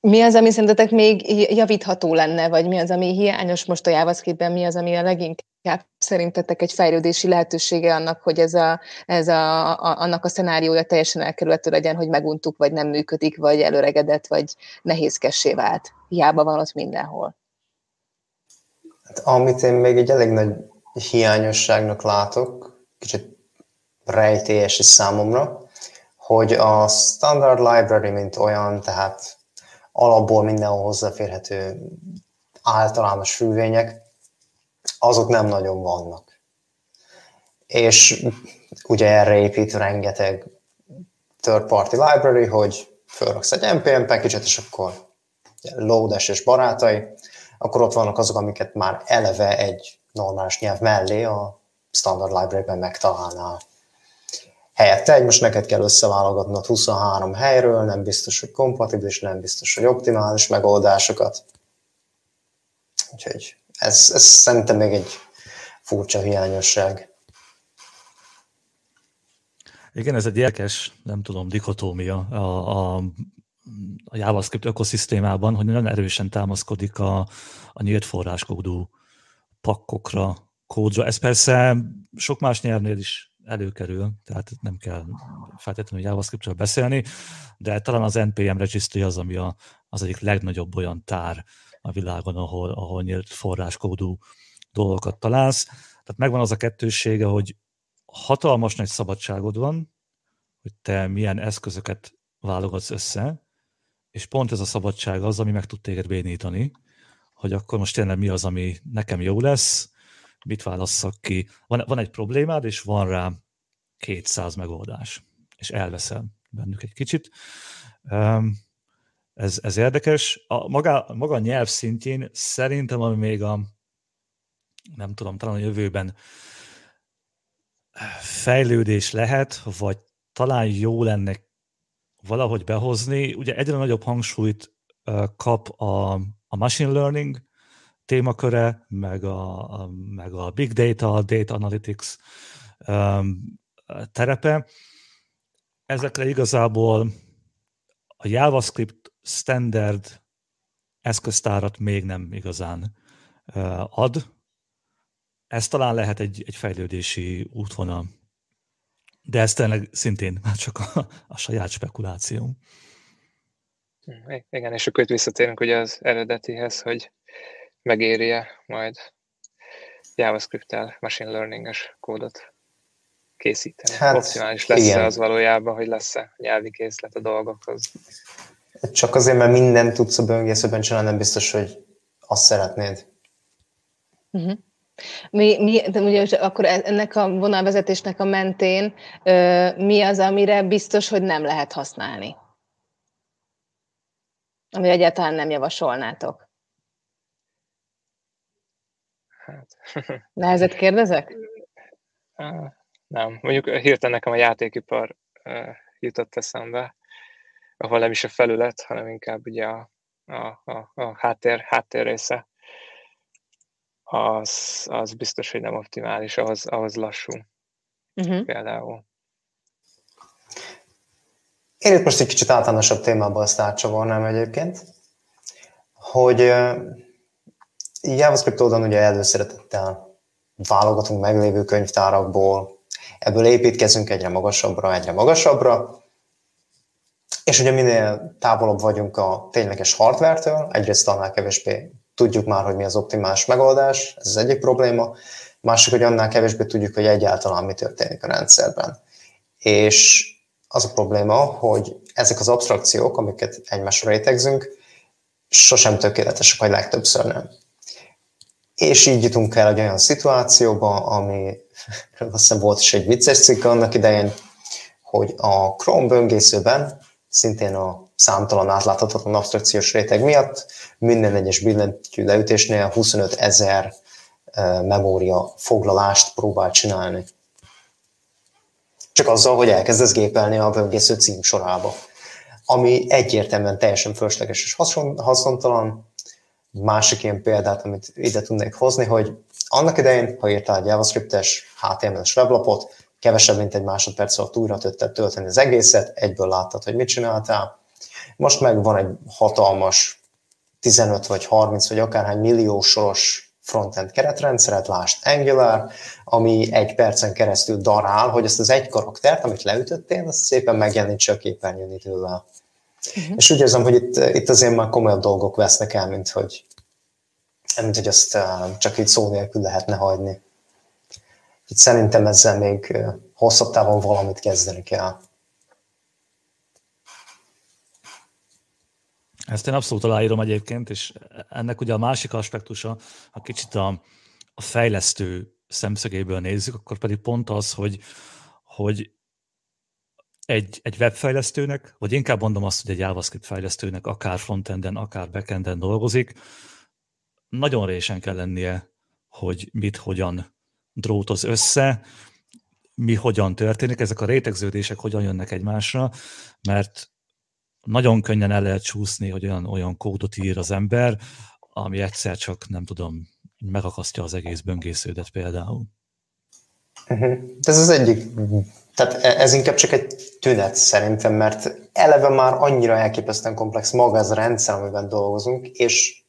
Mi az, ami szerintetek még javítható lenne, vagy mi az, ami hiányos most a JavaScriptben, mi az, ami a leginkább szerintetek egy fejlődési lehetősége annak, hogy annak a szenáriója teljesen elkerülhető legyen, hogy meguntuk, vagy nem működik, vagy előregedett, vagy nehézkessé vált. Hiába van ott mindenhol. Hát, amit én még egy elég nagy hiányosságnak látok, kicsit rejtélyes is számomra, hogy a standard library, mint olyan, tehát alapból mindenhol hozzáférhető általános függvények, azok nem nagyon vannak. És ugye erre épít rengeteg third party library, hogy felraksz egy npm package-et, és akkor Lodash és barátai, akkor ott vannak azok, amiket már eleve egy normális nyelv mellé a standard library-ben megtalálnál. Helyette most neked kell összeválogatnod 23 helyről, nem biztos, hogy kompatibilis, nem biztos, hogy optimális megoldásokat. Úgyhogy ez szerintem még egy furcsa hiányosság. Igen, ez egy érdekes, nem tudom, dikotómia a JavaScript ökoszisztémában, hogy nagyon erősen támaszkodik a nyílt forráskódú pakkokra, kódra. Ez persze sok más nyelvnél is előkerül, tehát nem kell feltétlenül JavaScriptről beszélni, de talán az NPM Registry az, ami az egyik legnagyobb olyan tár a világon, ahol nyílt forráskódú dolgokat találsz. Tehát megvan az a kettőssége, hogy hatalmas nagy szabadságod van, hogy te milyen eszközöket válogatsz össze, és pont ez a szabadság az, ami meg tud téged bénítani, hogy akkor most tényleg mi az, ami nekem jó lesz, mit válasszak ki. Van egy problémád, és van rá 200 megoldás, és elveszel bennük egy kicsit. Ez érdekes. Maga a nyelv szintjén szerintem, ami még nem tudom, talán a jövőben fejlődés lehet, vagy talán jó lenne valahogy behozni. Ugye egyre nagyobb hangsúlyt kap a machine learning témaköre, meg a big data analytics terepe. Ezekre igazából a JavaScript standard eszköztárat még nem igazán ad. Ez talán lehet egy fejlődési útvonal. De ez tényleg szintén már csak a saját spekuláció. Igen, és akkor itt visszatérünk ugye az eredetihez, hogy megéri-e majd JavaScript-tel machine learning-es kódot készíteni. Hát, optimális lesz-e az valójában, hogy lesz-e nyelvi készlet a dolgokhoz? Csak azért, mert mindent tudsz a böngészőben csinálni, nem biztos, hogy azt szeretnéd. Uh-huh. De ugye akkor ennek a vonalvezetésnek a mentén mi az, amire biztos, hogy nem lehet használni? Amire egyáltalán nem javasolnátok? Hát. Nehezet kérdezek? Nem. Mondjuk hirtelen nekem a játékipar jutott eszembe, ahol nem is a felület, hanem inkább ugye a háttér része. Az biztos, hogy nem optimális, ahhoz lassú. Uh-huh. Például. Én itt most egy kicsit általánosabb témában azt átcsavarnám egyébként, hogy JavaScript oldalon ugye előszeretettel válogatunk meglévő könyvtárakból, ebből építkezünk egyre magasabbra, és ugye minél távolabb vagyunk a tényleges hardware-től, egyrészt annál kevésbé tudjuk már, hogy mi az optimális megoldás, ez az egyik probléma, másik, hogy annál kevésbé tudjuk, hogy egyáltalán mi történik a rendszerben. És az a probléma, hogy ezek az abstrakciók, amiket egymásra rétegzünk, sosem tökéletesek, vagy legtöbbször nem. És így jutunk el egy olyan szituációba, ami azt hiszem volt is egy vicces cikk annak idején, hogy a Chrome böngészőben szintén a számtalan átláthatatlan abstrakciós réteg miatt minden egyes billentyű leütésnél 25 000 memória foglalást próbál csinálni. Csak azzal, hogy elkezdesz gépelni a böngésző cím sorába, ami egyértelműen teljesen fölösleges és haszontalan. Másik ilyen példát, amit ide tudnék hozni, hogy annak idején, ha írtál egy JavaScript-es, HTML-es weblapot, kevesebb, mint egy másodperc alatt újra tudtad tölteni az egészet, egyből láttad, hogy mit csináltál. Most meg van egy hatalmas 15 vagy 30 vagy akárhány millió soros frontend keretrendszeret, lásd Angular, ami egy percen keresztül darál, hogy ezt az egy karaktert, amit leütöttél, azt szépen megjelenítse a képernyőn idővel. Uh-huh. És úgy érzem, hogy itt azért már komolyabb dolgok vesznek el, mint hogy Semmint, hogy azt csak így szó nélkül lehetne hagyni. Így szerintem ezzel még hosszabb távon valamit kezdeni kell. Ezt én abszolút aláírom egyébként, és ennek ugye a másik aspektusa, ha kicsit a fejlesztő szemszögéből nézzük, akkor pedig pont az, hogy egy webfejlesztőnek, vagy inkább mondom azt, hogy egy JavaScript fejlesztőnek akár frontenden, akár backenden dolgozik, nagyon résen kell lennie, hogy mit, hogyan drótoz össze, mi hogyan történik, ezek a rétegződések hogyan jönnek egymásra, mert nagyon könnyen el lehet csúszni, hogy olyan kódot ír az ember, ami egyszer csak, nem tudom, megakasztja az egész böngésződet például. Ez az egyik, tehát ez inkább csak egy tünet szerintem, mert eleve már annyira elképesztően komplex maga ez a rendszer, amiben dolgozunk, és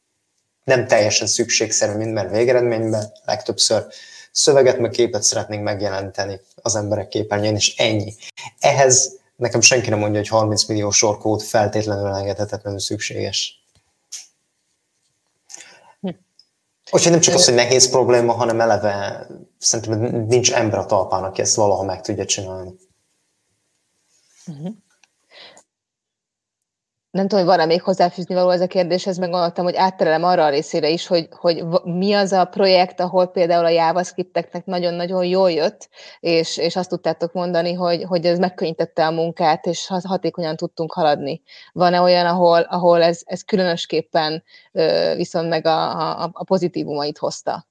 nem teljesen szükségszerű, mert végeredményben legtöbbször szöveget meg képet szeretnénk megjelenteni az emberek képernyőn, és ennyi. Ehhez nekem senki nem mondja, hogy 30 millió sor kód feltétlenül elengedhetetlenül szükséges. Úgyhogy nem csak az, hogy nehéz probléma, hanem eleve szerintem nincs ember a talpán, aki ezt valaha meg tudja csinálni. Nem tudom, hogy van-e még hozzáfűzni való ez a kérdéshez, meg gondoltam, hogy átterelem arra a részére is, hogy mi az a projekt, ahol például a JavaScript-eknek nagyon-nagyon jól jött, és azt tudtátok mondani, hogy ez megkönnyítette a munkát, és hatékonyan tudtunk haladni. Van-e olyan, ahol ez különösképpen viszont meg a pozitívumait hozta?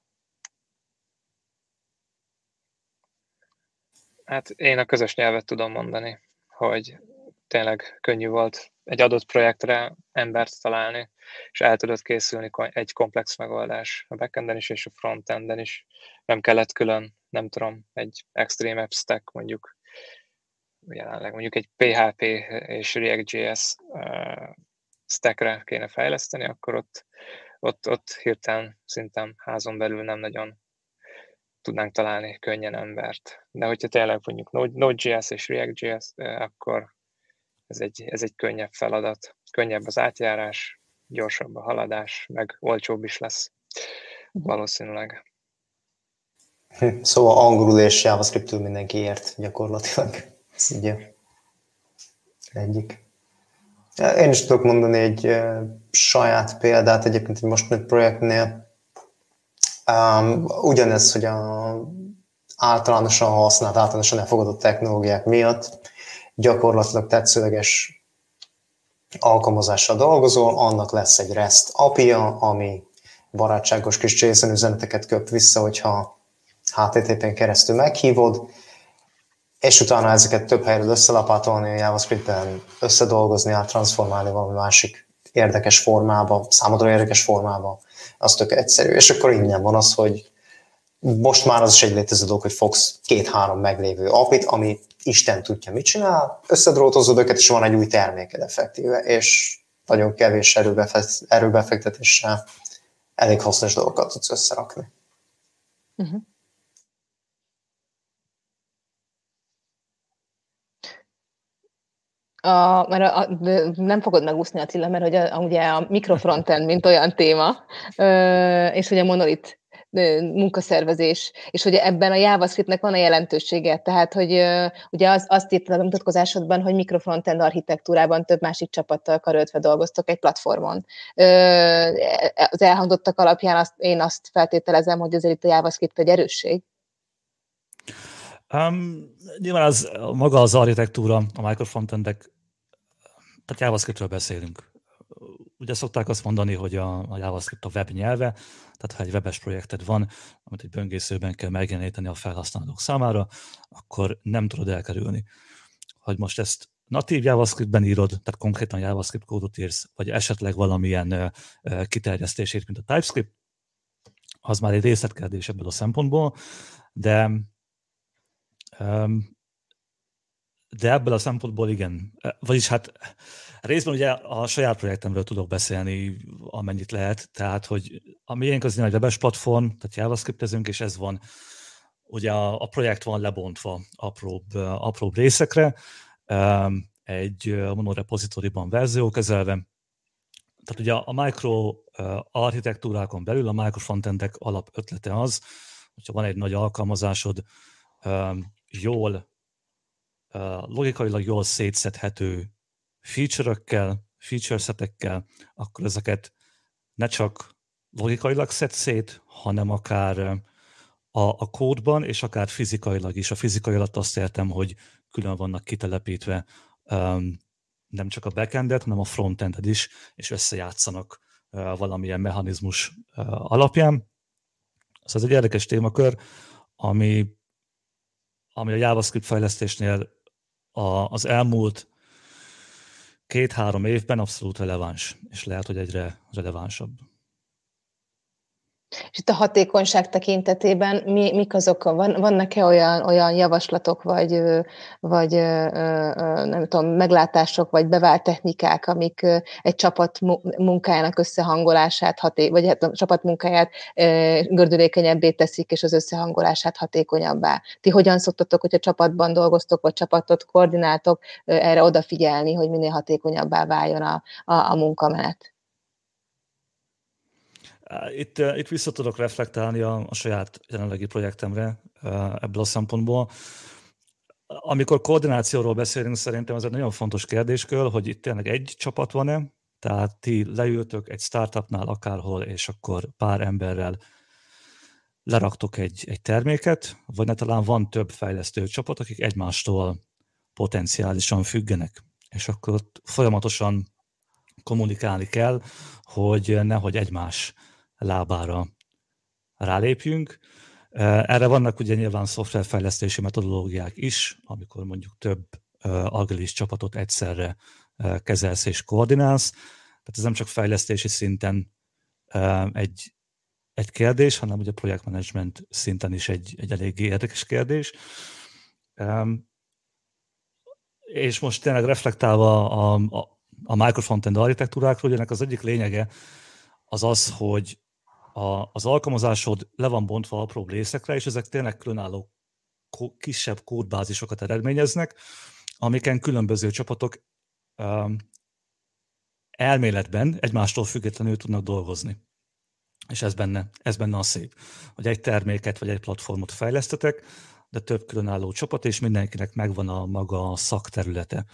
Hát én a közös nyelvet tudom mondani, hogy tényleg könnyű volt egy adott projektre embert találni, és el tudott készülni egy komplex megoldás a backenden is, és a frontenden is. Nem kellett külön, nem tudom, egy Extreme App Stack mondjuk, jelenleg mondjuk egy PHP és React.js stackre kéne fejleszteni, akkor ott hirtelen szintén házon belül nem nagyon tudnánk találni könnyen embert. De hogyha tényleg mondjuk Node.js és React.js, akkor ez egy könnyebb feladat. Könnyebb az átjárás, gyorsabb a haladás, meg olcsóbb is lesz valószínűleg. Szóval angolul és JavaScriptől mindenki ért gyakorlatilag. Ez ugye egyik. Én is tudok mondani egy saját példát egyébként egy mostani projektnél. Ugyanez, hogy általánosan használt, általánosan elfogadott technológiák miatt gyakorlatilag tetszőleges alkalmazással dolgozol, annak lesz egy REST API-ja, ami barátságos kis JSON üzeneteket köp vissza, hogyha HTTP-n keresztül meghívod, és utána ezeket több helyről összelapátolni, a JavaScript-ben összedolgozni, áttransformálni valami másik érdekes formába, számodra érdekes formába, az tök egyszerű. És akkor innen van az, hogy most már az is egy létező dolog, hogy fogsz 2-3 meglévő apit, ami Isten tudja, mit csinál, összedrótozod őket, és van egy új terméked effektíve, és nagyon kevés erőbefektetéssel elég hasznos dolgokat tudsz összerakni. Nem fogod megúszni, Attila, mert hogy ugye a mikrofrontend, mint olyan téma, és hogy a monolit munkaszervezés, és hogy ebben a JavaScriptnek van a jelentősége, tehát hogy ugye azt írtad a bemutatkozásodban, hogy mikrofrontend architektúrában több másik csapattal karöltve dolgoztok egy platformon. Az elhangzottak alapján én azt feltételezem, hogy azért itt a JavaScript egy erősség. Nyilván maga az architektúra, a mikrofrontendek, tehát JavaScriptről beszélünk. Ugye szokták azt mondani, hogy a JavaScript a web nyelve, tehát ha egy webes projekted van, amit egy böngészőben kell megjeleníteni a felhasználók számára, akkor nem tudod elkerülni. Hogy most ezt natív JavaScriptben írod, tehát konkrétan JavaScript kódot írsz, vagy esetleg valamilyen kiterjesztését, mint a TypeScript, az már egy részletkérdés ebből a szempontból, de ebből a szempontból igen. Vagyis hát részben ugye a saját projektemről tudok beszélni, amennyit lehet, tehát hogy a miénk az egy webes platform, tehát JavaScriptezünk, és ez van, ugye a projekt van lebontva apróbb részekre, egy monorepozitoriban verziókezelve, tehát ugye a mikro architektúrákon belül a microfrontendek alapötlete az, hogyha van egy nagy alkalmazásod, jól, logikailag jól szétszedhető feature-setekkel, akkor ezeket ne csak logikailag szed szét, hanem akár a kódban, és akár fizikailag is. A fizikai alatt azt értem, hogy külön vannak kitelepítve nem csak a backendet, hanem a frontendet is, és összejátszanak valamilyen mechanizmus alapján. Ez egy érdekes témakör, ami a JavaScript fejlesztésnél az elmúlt 2-3 évben abszolút releváns, és lehet, hogy egyre relevánsabb. És itt a hatékonyság tekintetében mik azok, vannak-e olyan javaslatok, vagy nem tudom, meglátások, vagy bevált technikák, amik egy csapat munkájának összehangolását, a csapat munkáját gördülékenyebbé teszik, és az összehangolását hatékonyabbá? Ti hogyan szoktatok, hogyha csapatban dolgoztok, vagy csapatot koordináltok, erre odafigyelni, hogy minél hatékonyabbá váljon a munkamenet? Itt vissza tudok reflektálni a saját jelenlegi projektemre ebből a szempontból. Amikor koordinációról beszélünk, szerintem ez egy nagyon fontos kérdéskör, hogy itt tényleg egy csapat van-e, tehát ti leültök egy startupnál akárhol, és akkor pár emberrel leraktok egy terméket, vagy ne talán van több fejlesztő csapat, akik egymástól potenciálisan függenek, és akkor ott folyamatosan kommunikálni kell, hogy nehogy egymás lábára rálépjünk. Erre vannak ugye nyilván szoftverfejlesztési metodológiák is, amikor mondjuk több agilis csapatot egyszerre kezelsz és koordinálsz. Tehát ez nem csak fejlesztési szinten egy kérdés, hanem ugye projektmenedzsment szinten is egy eléggé érdekes kérdés. És most tényleg reflektálva a microfrontend architektúrákról, ennek az egyik lényege az az, hogy az alkalmazásod le van bontva apróbb részekre, és ezek tényleg különálló kisebb kódbázisokat eredményeznek, amiken különböző csapatok elméletben egymástól függetlenül tudnak dolgozni. És ez benne a szép, hogy egy terméket vagy egy platformot fejlesztetek, de több különálló csapat, és mindenkinek megvan a maga szakterülete.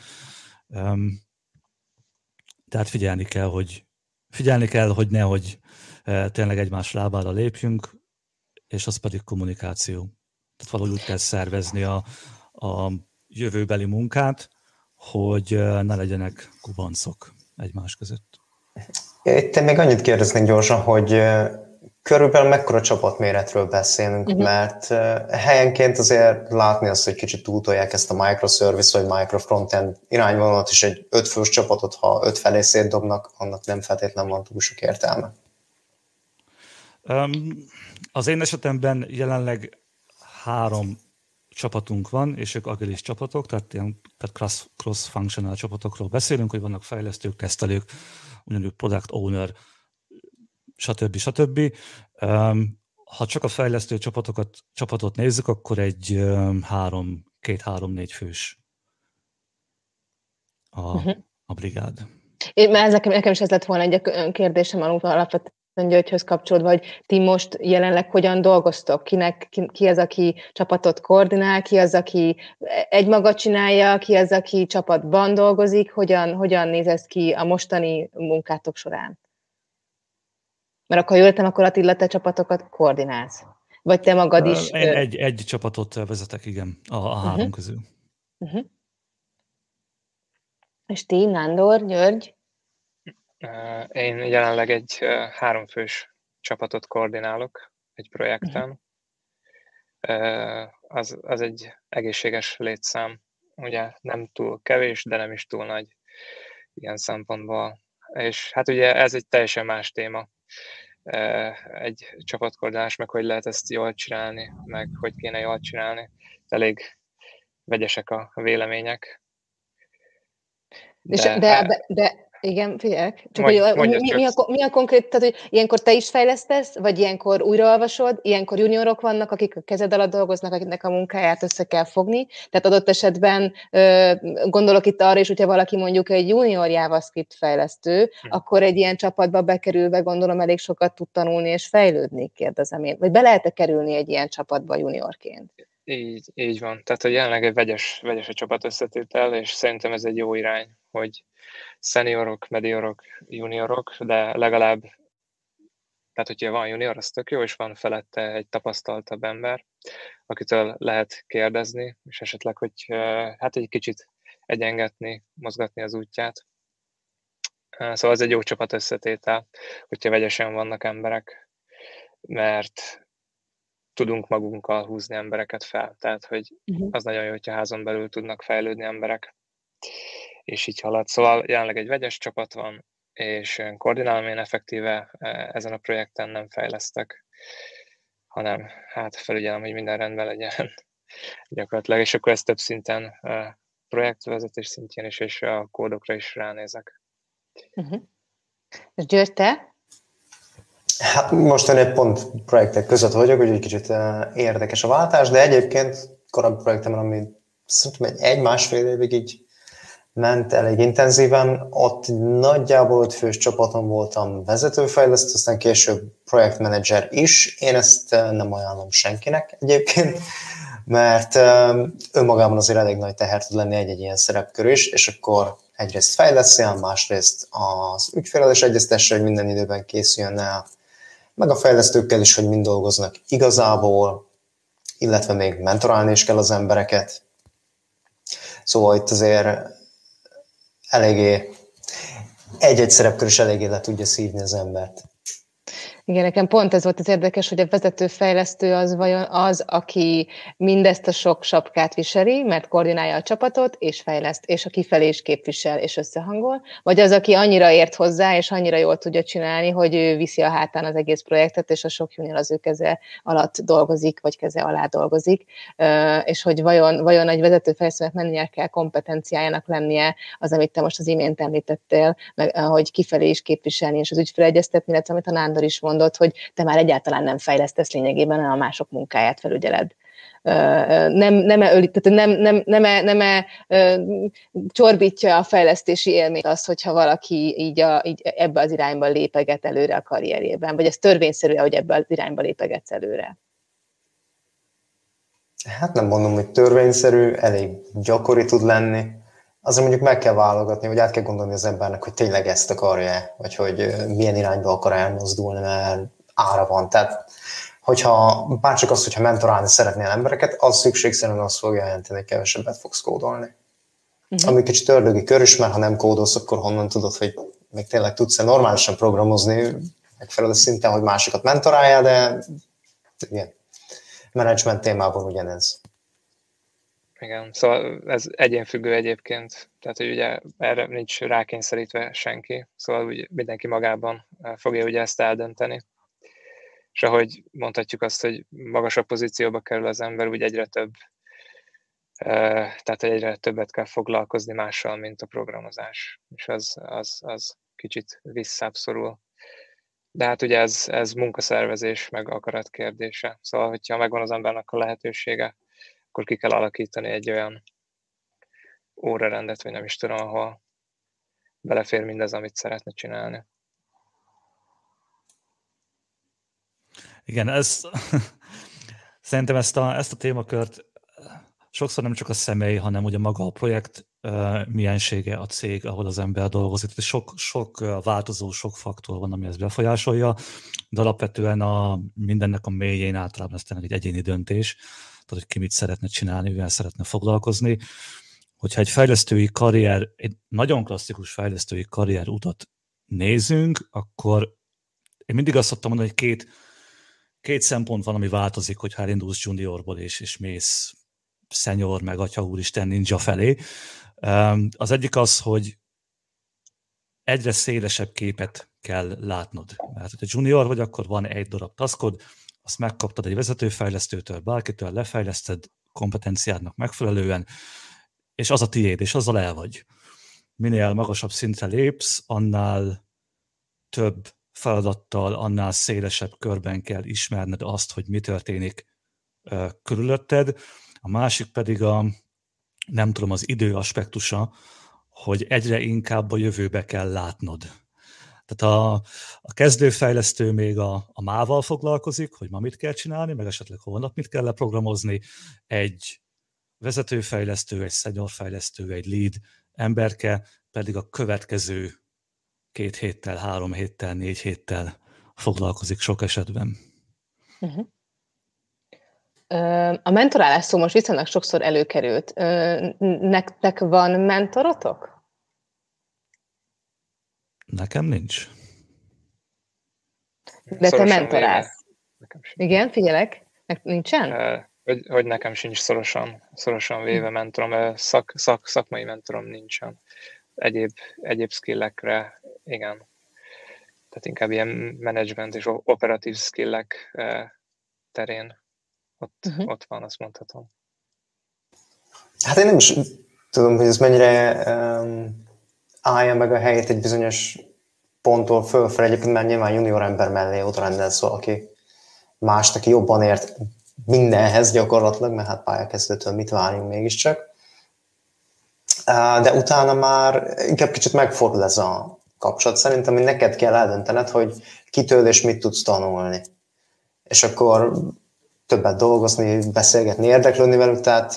Tehát figyelni kell, hogy nehogy tényleg egymás lábára lépjünk, és az pedig kommunikáció. Tehát valahogy úgy kell szervezni a jövőbeli munkát, hogy ne legyenek kubancok egymás között. Itt még annyit kérdeznék gyorsan, hogy körülbelül mekkora csapatméretről beszélünk, mert helyenként azért látni azt, hogy kicsit túltolják ezt a microservice vagy microfrontend irányvonalat, és egy 5 fős csapatot, ha 5 felé szétdobnak, annak nem feltétlenül van túl sok értelme. Az én esetemben jelenleg 3 csapatunk van, és ők agilis csapatok, tehát cross-functional csapatokról beszélünk, hogy vannak fejlesztők, tesztelők, ugyanúgy product owner, stb. Ha csak a fejlesztő csapatot nézzük, akkor egy 2-3-4 fős a brigád. Már nekem is ez lett volna egy kérdésem alapvetően Györgyhöz kapcsolódva, hogy ti most jelenleg hogyan dolgoztok? Ki az, aki csapatot koordinál, ki az, aki egymaga csinálja, ki az, aki csapatban dolgozik? Hogyan néz ez ki a mostani munkátok során? Mert akkor jól értem, akkor Attila, te csapatokat koordinálsz. Vagy te magad is... Egy csapatot vezetek, igen, a 3 közül. És ti, Nándor, György? Én jelenleg egy 3 fős csapatot koordinálok egy projekten. Az egy egészséges létszám. Ugye nem túl kevés, de nem is túl nagy ilyen szempontból. És hát ugye ez egy teljesen más téma. Egy csapatkoordinálás, meg hogy lehet ezt jól csinálni, meg hogy kéne jól csinálni. Elég vegyesek a vélemények. De Igen, figyelek. Csak mi a konkrét, tehát hogy ilyenkor te is fejlesztesz, vagy ilyenkor újraolvasod, ilyenkor juniorok vannak, akik a kezed alatt dolgoznak, akiknek a munkáját össze kell fogni. Tehát adott esetben gondolok itt arra is, hogyha valaki mondjuk egy junior JavaScript fejlesztő, akkor egy ilyen csapatba bekerülve gondolom elég sokat tud tanulni és fejlődni, kérdezem én. Vagy be lehet-e kerülni egy ilyen csapatba juniorként? Így van. Tehát, hogy jelenleg egy vegyes a csapat összetétel, és szerintem ez egy jó irány, hogy szeniorok, mediorok, juniorok, de legalább, tehát hogyha van junior, az tök jó, és van felette egy tapasztaltabb ember, akitől lehet kérdezni, és esetleg, hogy hát egy kicsit egyengetni, mozgatni az útját. Szóval ez egy jó csapat összetétel, hogyha vegyesen vannak emberek, mert tudunk magunkkal húzni embereket fel. Tehát, hogy az nagyon jó, hogyha házon belül tudnak fejlődni emberek, és így halad. Szóval jelenleg egy vegyes csapat van, és koordinálom én effektíve ezen a projekten nem fejlesztek, hanem hát felügyelem, hogy minden rendben legyen gyakorlatilag, és akkor ez több szinten, projektvezetés szintjén is, és a kódokra is ránézek. És György, te? Hát mostanában pont projektek között vagyok, úgyhogy egy kicsit érdekes a váltás, de egyébként korábbi projektemben, ami szerintem egy-másfél évig így ment elég intenzíven, ott nagyjából 5 fős csapaton voltam vezetőfejlesztő, aztán később projektmenedzser is. Én ezt nem ajánlom senkinek egyébként, mert önmagában azért elég nagy teher tud lenni egy-egy ilyen szerepkör is, és akkor egyrészt fejleszél, másrészt az ügyfélel és egyeztesse, hogy minden időben készüljön el, meg a fejlesztőkkel is, hogy mind dolgoznak igazából, illetve még mentorálni is kell az embereket. Szóval itt azért eléggé, egy-egy szerepkör is eléggé le tudja szívni az embert. Igen, nekem pont ez volt az érdekes, hogy a vezetőfejlesztő az vajon az, aki mindezt a sok sapkát viseli, mert koordinálja a csapatot, és fejleszt, és a kifelé is képvisel, és összehangol, vagy az, aki annyira ért hozzá, és annyira jól tudja csinálni, hogy ő viszi a hátán az egész projektet, és a sok junior az ő keze alatt dolgozik, vagy keze alá dolgozik, és hogy vajon egy vezetőfejlesztőnek mennyire kell kompetenciájának lennie az, amit te most az imént említettél, meg, hogy kifelé is képviselni, és az ügyfél egyeztetni, illetve amit a Nándor is mond, hogy te már egyáltalán nem fejlesztesz lényegében, hanem a mások munkáját felügyeled. Nem csorbítja a fejlesztési élményt az, hogyha valaki így ebbe az irányba lépeget előre a karrierében, vagy ez törvényszerű, hogy ebbe az irányba lépegetsz előre? Hát nem mondom, hogy törvényszerű, elég gyakori tud lenni. Azért mondjuk meg kell válogatni, vagy át kell gondolni az embernek, hogy tényleg ezt akarja, vagy hogy milyen irányba akar elmozdulni, mert ára van. Tehát, hogyha bárcsak az, hogyha mentorálni szeretnél embereket, az szükségszerűen azt fogja jelenteni, hogy kevesebbet fogsz kódolni. Ami kicsit ördögi kör is, mert ha nem kódolsz, akkor honnan tudod, hogy még tényleg tudsz-e normálisan programozni, megfelelő szinten, hogy másikat mentoráljál, de igen, menedzsment témában ugyanez. Igen, szóval ez egyénfüggő egyébként, tehát hogy ugye erre nincs rákényszerítve senki, szóval úgy mindenki magában fogja ugye ezt eldönteni. És ahogy mondhatjuk azt, hogy magasabb pozícióba kerül az ember, úgy egyre több, tehát egyre többet kell foglalkozni mással, mint a programozás, és az kicsit visszább szorul. De hát ugye ez munkaszervezés, meg akarat kérdése, szóval hogyha megvan az embernek a lehetősége, akkor ki kell alakítani egy olyan órarendet, vagy nem is tudom, ahol belefér mindaz, amit szeretne csinálni. Igen, szerintem ezt a témakört sokszor nem csak a személy, hanem ugye maga a projekt miensége, a cég, ahol az ember dolgozik. Sok változó, sok faktor van, ami ezt befolyásolja, de alapvetően mindennek a mélyén általában ez egy egyéni döntés, tehát, hogy ki mit szeretne csinálni, mivel szeretne foglalkozni. Hogyha egy nagyon klasszikus fejlesztői karrier utat nézünk, akkor én mindig azt szoktam mondani, hogy két szempont van, ami változik, hogyha elindulsz juniorból és mész senior, meg atya úristen ninja felé. Az egyik az, hogy egyre szélesebb képet kell látnod. Mert hogyha junior vagy, akkor van egy darab taskod, azt megkaptad egy vezetőfejlesztőtől, bárkitől, lefejleszted kompetenciádnak megfelelően, és az a tiéd, és azzal el vagy. minél magasabb szintre lépsz, annál több feladattal, annál szélesebb körben kell ismerned azt, hogy mi történik körülötted. A másik pedig a, nem tudom, az idő aspektusa, hogy egyre inkább a jövőbe kell látnod. Tehát a kezdőfejlesztő még a mával foglalkozik, hogy ma mit kell csinálni, meg esetleg holnap mit kell leprogramozni. Egy vezetőfejlesztő, egy seniorfejlesztő, egy lead emberke pedig a következő 2 héttel, 3 héttel, 4 héttel foglalkozik sok esetben. Uh-huh. A mentorálás szó most viszonylag sokszor előkerült. Nektek van mentorotok? Nekem nincs. De szorosan te mentorálsz. Igen, figyelek. Nincsen? Hogy nekem sincs szorosan véve mentorom. Szakmai mentorom nincsen. Egyéb skillekre, igen. Tehát inkább ilyen management és operatív skillek terén ott van, azt mondhatom. Hát én nem is tudom, hogy ez mennyire állja meg a helyét egy bizonyos ponttól fölfelé. Egyébként már nyilván junior ember mellé oda rendelsz valaki más, aki jobban ért mindenhez gyakorlatilag, mert hát pályakezdőtől mit várjunk mégiscsak. De utána már inkább kicsit megfordul ez a kapcsolat szerintem, hogy neked kell eldöntened, hogy kitől és mit tudsz tanulni. És akkor többet dolgozni, beszélgetni, érdeklődni velük, tehát...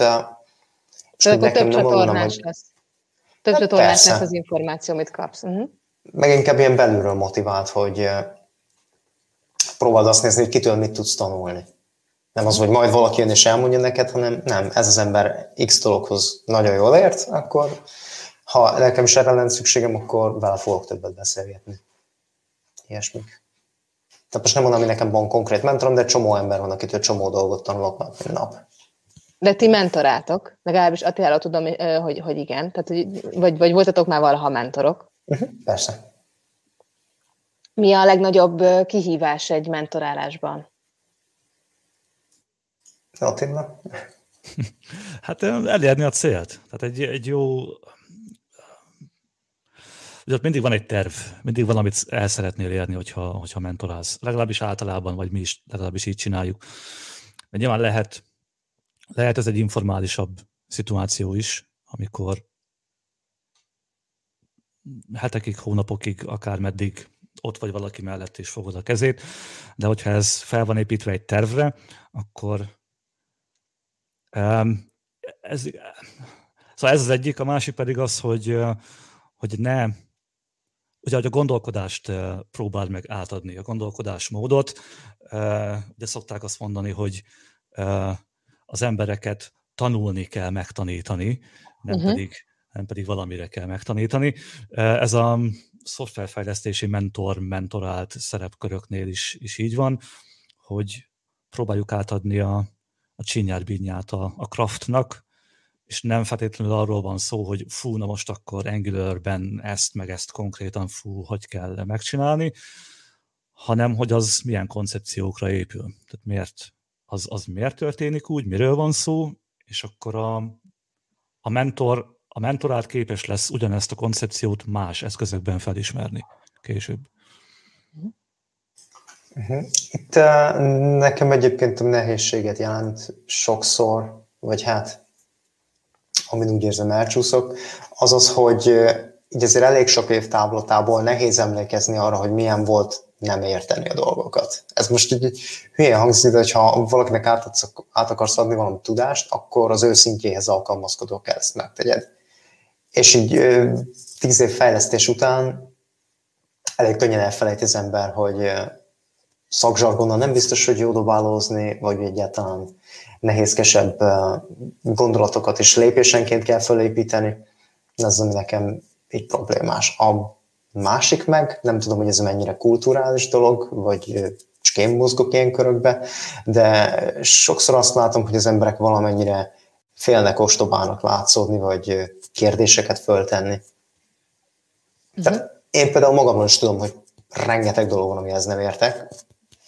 Több csatornás lesz. Több csatornás lesz az információ, amit kapsz. Uh-huh. Meg inkább ilyen belülről motivált, hogy próbáld azt nézni, hogy kitől mit tudsz tanulni. Nem az, hogy majd valaki jön és elmondja neked, hanem nem, ez az ember X dologhoz nagyon jól ért, akkor ha nekem is erre lenne szükségem, akkor vele fogok többet beszélgetni. Ilyesmik. Tehát most nem mondom, hogy nekem van konkrét mentorom, de csomó ember van, akitől csomó dolgot tanulok nap. De ti mentoráltok, legalábbis Attiláról tudom, hogy igen, tehát, hogy, vagy voltatok már valaha mentorok. Persze. Mi a legnagyobb kihívás egy mentorálásban? Attila? Hát elérni a célt. Tehát egy jó... Ugye mindig van egy terv, mindig valamit el szeretnél érni, hogyha mentorálsz. Legalábbis általában, vagy mi is legalábbis így csináljuk. De nyilván lehet ez egy informálisabb szituáció is, amikor hetekig, hónapokig, akár meddig ott vagy valaki mellett és fogod a kezét, de hogyha ez fel van építve egy tervre, akkor ez az egyik, a másik pedig az, hogy ne, ugye, hogy a gondolkodást próbáld meg átadni, a gondolkodásmódot. Ugye szokták azt mondani, hogy az embereket tanulni kell megtanítani, nem pedig valamire kell megtanítani. Ez a szoftverfejlesztési mentorált szerepköröknél is így van, hogy próbáljuk átadni a csinyát-bínyát a craftnak, és nem feltétlenül arról van szó, hogy na most akkor Angularben ezt meg ezt konkrétan hogy kell megcsinálni, hanem hogy az milyen koncepciókra épül. Tehát miért, az miért történik úgy, miről van szó, és akkor a mentorát képes lesz ugyanezt a koncepciót más eszközökben felismerni később. Itt nekem egyébként nehézséget jelent sokszor, vagy hát, amin úgy érzem elcsúszok, az az, hogy így azért elég sok év távlatából nehéz emlékezni arra, hogy milyen volt nem érteni a dolgokat. Ez most így hülyén hangzik, de ha valakinek át akarsz adni valami tudást, akkor az ő szintjéhez alkalmazkodó kell ezt megtegyed. És így 10 év fejlesztés után elég könnyen elfelejt az ember, hogy szakzsargonnal nem biztos, hogy jó dobálózni, vagy egyáltalán nehézkesebb gondolatokat is lépésenként kell fölépíteni. Ez ami nekem így problémás. A másik meg, nem tudom, hogy ez mennyire kulturális dolog, vagy csak én mozgok ilyen körökbe, de sokszor azt látom, hogy az emberek valamennyire félnek ostobának látszódni, vagy kérdéseket föltenni. Tehát én például magamról is tudom, hogy rengeteg dolog van, amihez nem értek.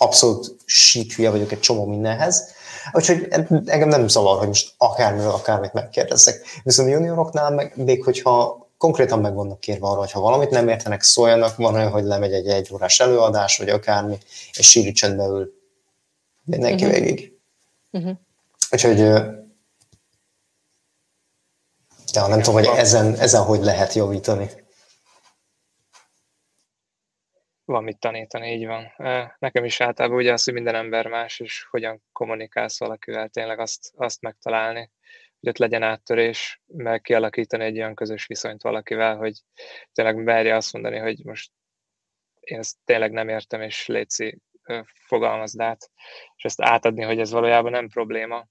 Abszolút sík hülye vagyok egy csomó mindenhez. Úgyhogy engem nem zavar, hogy most akármiről, akármit megkérdezzek. Viszont a junioroknál meg még hogyha konkrétan meg vannak kérve arra, hogy ha valamit nem értenek, szóljanak, van olyan, hogy lemegy egy egyórás előadás, vagy akármi, és síri csendbe ül mindenki végig. Úgyhogy de nem tudom, hogy ezen hogy lehet javítani. Van mit tanítani, így van. Nekem is általában ugye az, hogy minden ember más, és hogyan kommunikálsz valakivel, tényleg azt megtalálni, hogy ott legyen áttörés, meg kialakítani egy olyan közös viszonyt valakivel, hogy tényleg merje azt mondani, hogy most én ezt tényleg nem értem, és léci fogalmazd át, és ezt átadni, hogy ez valójában nem probléma,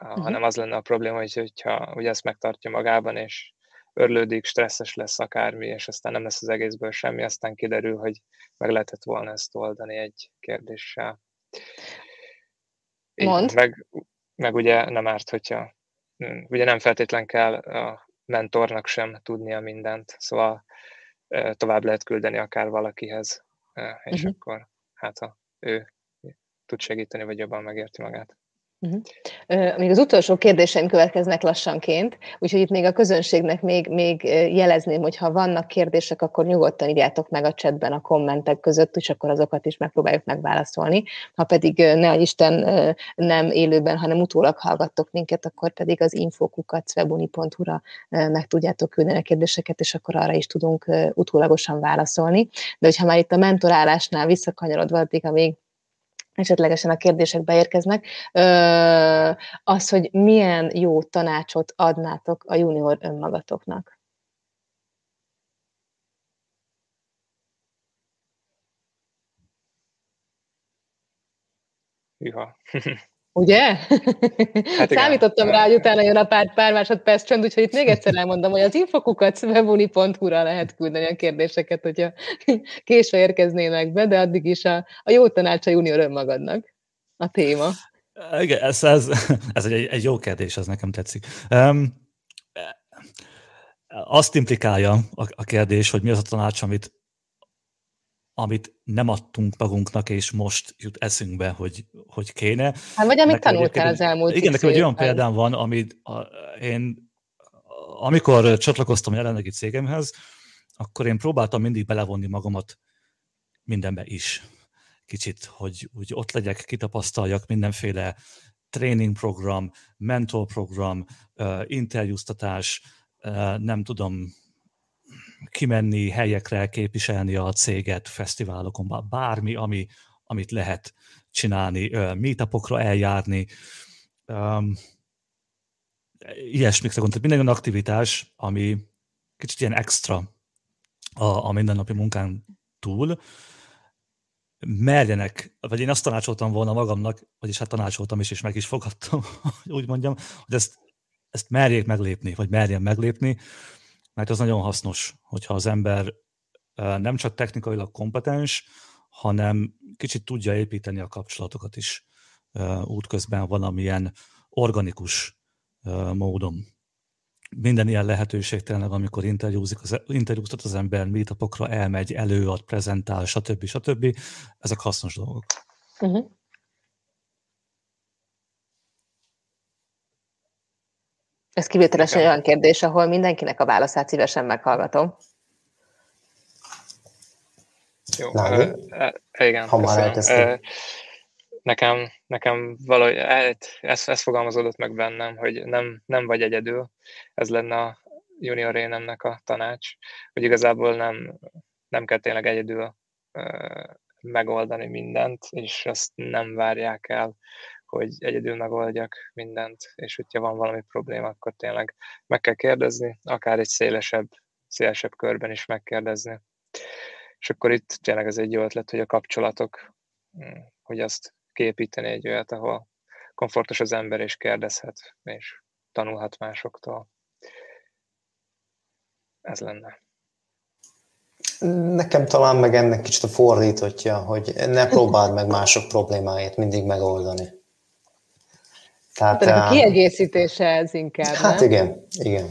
hanem az lenne a probléma, hogyha ugye ezt megtartja magában, és örlődik, stresszes lesz akármi, és aztán nem lesz az egészből semmi, aztán kiderül, hogy meg lehetett volna ezt oldani egy kérdéssel. Így, meg ugye nem árt, hogyha ugye nem feltétlen kell a mentornak sem tudnia mindent, szóval tovább lehet küldeni akár valakihez, és akkor hát ha ő tud segíteni, vagy jobban megérti magát. Még az utolsó kérdéseim következnek lassanként, úgyhogy itt még a közönségnek még jelezném, hogy ha vannak kérdések, akkor nyugodtan írjátok meg a chatben a kommentek között, és akkor azokat is megpróbáljuk megválaszolni. Ha pedig ne Isten nem élőben, hanem utólag hallgattok minket, akkor pedig az info@sveboni.hu-ra meg tudjátok küldeni a kérdéseket, és akkor arra is tudunk utólagosan válaszolni. De hogyha már itt a mentorálásnál visszakanyarodva, addig amíg esetlegesen a kérdések beérkeznek, az, hogy milyen jó tanácsot adnátok a junior önmagatoknak. Hűha. Ugye? Hát számítottam rá, hogy utána jön a pár másodperc csönd, úgyhogy itt még egyszer elmondom, hogy az info@sveboni.hu-ra lehet küldeni a kérdéseket, hogyha késve érkeznének be, de addig is a jó tanács a junior önmagadnak a téma. Igen, ez egy jó kérdés, az nekem tetszik. Azt implikálja a kérdés, hogy mi az a tanács, amit nem adtunk magunknak, és most jut eszünkbe, hogy kéne. Hát vagy amit tanultál az elmúlt. Igen, nekem egy olyan példám van, amit amikor csatlakoztam a jelenlegi cégemhez, akkor én próbáltam mindig belevonni magamat mindenbe is. Kicsit, hogy úgy ott legyek, kitapasztaljak mindenféle tréningprogram, mentorprogram, interjúztatás, nem tudom, kimenni helyekre, képviselni a céget, fesztiválokon, bármi, amit lehet csinálni, meetupokra eljárni. Ilyesmikre gondoltam. Minden olyan aktivitás, ami kicsit ilyen extra a mindennapi munkán túl, merjenek, vagy én azt tanácsoltam volna magamnak, vagyis hát tanácsoltam is, és meg is fogadtam, úgy mondjam, hogy ezt merjék meglépni, vagy merjen meglépni, mert az nagyon hasznos, hogyha az ember nem csak technikailag kompetens, hanem kicsit tudja építeni a kapcsolatokat is útközben valamilyen organikus módon. Minden ilyen lehetőség tényleg, amikor interjúztat az ember, meetupokra elmegy, előad, prezentál, stb. Ezek hasznos dolgok. Ez kivételesen olyan kérdés, ahol mindenkinek a válaszát szívesen meghallgatom. Jó, igen, köszönöm. Nekem valahogy ez fogalmazódott meg bennem, hogy nem vagy egyedül. Ez lenne a junior énemnek a tanács, hogy igazából nem kell tényleg egyedül megoldani mindent, és azt nem várják el, hogy egyedül megoldjak mindent, és hogyha van valami probléma, akkor tényleg meg kell kérdezni, akár egy szélesebb körben is megkérdezni. És akkor itt tényleg ez egy jó ötlet, hogy a kapcsolatok, hogy azt kiépíteni egy olyat, ahol komfortos az ember, és kérdezhet, és tanulhat másoktól. Ez lenne. Nekem talán meg ennek kicsit a fordítottja, hogy ne próbáld meg mások problémáját mindig megoldani. Tehát a kiegészítése ez inkább, hát nem? igen.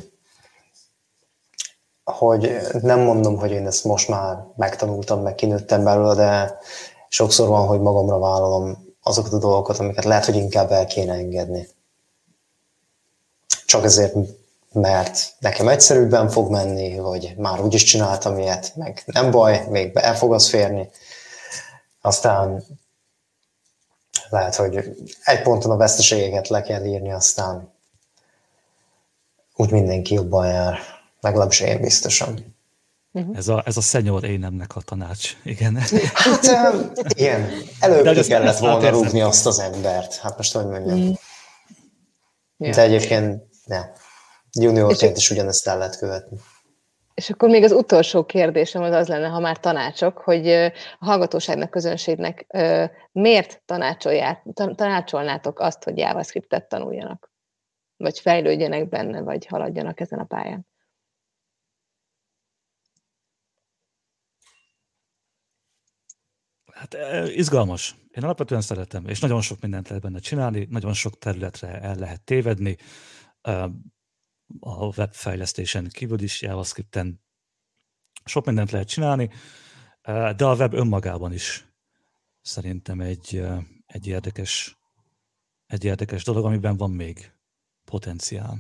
Hogy nem mondom, hogy én ezt most már megtanultam, meg kinőttem belőle, de sokszor van, hogy magamra vállalom azokat a dolgokat, amiket lehet, hogy inkább el kéne engedni. Csak ezért mert nekem egyszerűbben fog menni, vagy már úgyis csináltam ilyet, meg nem baj, még el fog az férni. Aztán lehet, hogy egy ponton a veszteségeket le kell írni, aztán úgy mindenki jobban jár, legalábbis én biztosan. Uh-huh. Ez a senior énemnek a tanács, igen. Hát igen, előbb ki kellett volna rúgni azt az embert, hát most hogy mondjam. Mm. Yeah. De egyébként nem. Juniorként is ugyanezt el lehet követni. És akkor még az utolsó kérdésem az lenne, ha már tanácsok, hogy a hallgatóságnak, közönségnek miért tanácsolnátok azt, hogy JavaScript-et tanuljanak? Vagy fejlődjenek benne, vagy haladjanak ezen a pályán? Hát izgalmas. Én alapvetően szeretem, és nagyon sok mindent lehet benne csinálni, nagyon sok területre el lehet tévedni. A webfejlesztésen kívül is JavaScripten sok mindent lehet csinálni, de a web önmagában is szerintem egy érdekes dolog, amiben van még potenciál.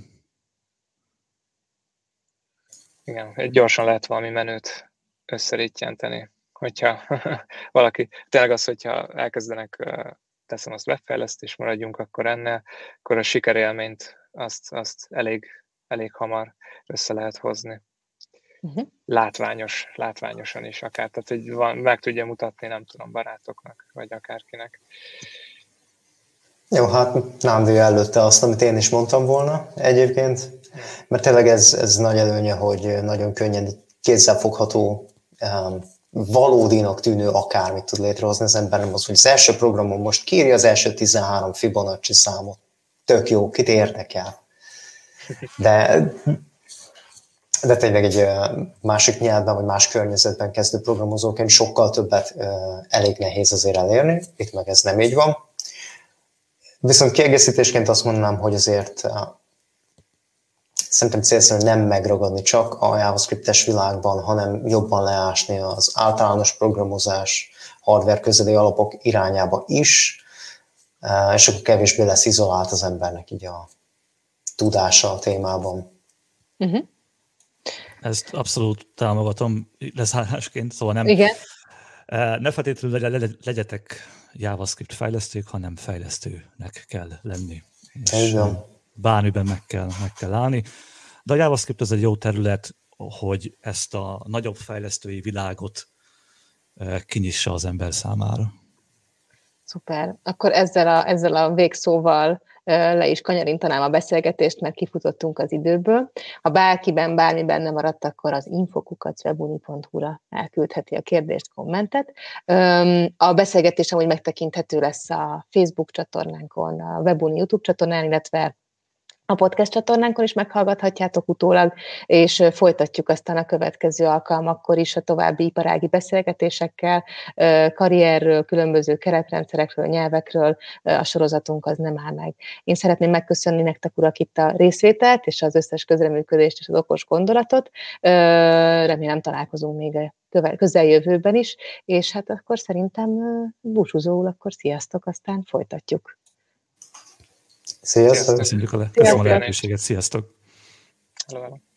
Igen, gyorsan lehet valami menőt összerittyenteni, hogyha valaki, tényleg az, hogyha elkezdenek, teszem azt webfejlesztés, maradjunk akkor ennél, akkor a sikerélményt azt elég hamar össze lehet hozni. Uh-huh. Látványosan is akár, tehát hogy meg tudja mutatni, nem tudom, barátoknak, vagy akárkinek. Jó, hát Nándi előtte azt, amit én is mondtam volna egyébként, mert tényleg ez nagy előnye, hogy nagyon könnyen kézzelfogható, valódinak tűnő akármit tud létrehozni az ember, nem az, hogy az első programon most kiírja az első 13 Fibonacci számot. Tök jó, kit érdekel. De tényleg egy másik nyelvben, vagy más környezetben kezdő programozóként sokkal többet elég nehéz azért elérni, itt meg ez nem így van. Viszont kiegészítésként azt mondanám, hogy azért szerintem célszerű nem megragadni csak a JavaScript-es világban, hanem jobban leásni az általános programozás, hardware közeli alapok irányába is, és akkor kevésbé lesz izolált az embernek így a tudása a témában. Uh-huh. Ezt abszolút támogatom lezárásként, szóval nem. Igen. Ne feltétlenül legyetek JavaScript fejlesztők, hanem fejlesztőnek kell lenni. És bármiben meg kell állni. De a JavaScript az egy jó terület, hogy ezt a nagyobb fejlesztői világot kinyissa az ember számára. Szuper. Akkor ezzel a végszóval le is kanyarintanám a beszélgetést, mert kifutottunk az időből. Ha bárkiben bármi benne maradt, akkor az info@webuni.hu-ra elküldheti a kérdést, kommentet. A beszélgetés amúgy megtekinthető lesz a Facebook csatornánkon, a Webuni YouTube csatornán, illetve a podcast csatornánkon is meghallgathatjátok utólag, és folytatjuk aztán a következő alkalmakkor is a további iparági beszélgetésekkel, karrierről, különböző keretrendszerekről, nyelvekről, a sorozatunk az nem áll meg. Én szeretném megköszönni nektek, urak, itt a részvételt, és az összes közreműködést, és az okos gondolatot. Remélem találkozunk még a közeljövőben is, és hát akkor szerintem búcsúzóul, akkor sziasztok, aztán folytatjuk. Sziasztok! Köszönjük a lehetőséget, sziasztok!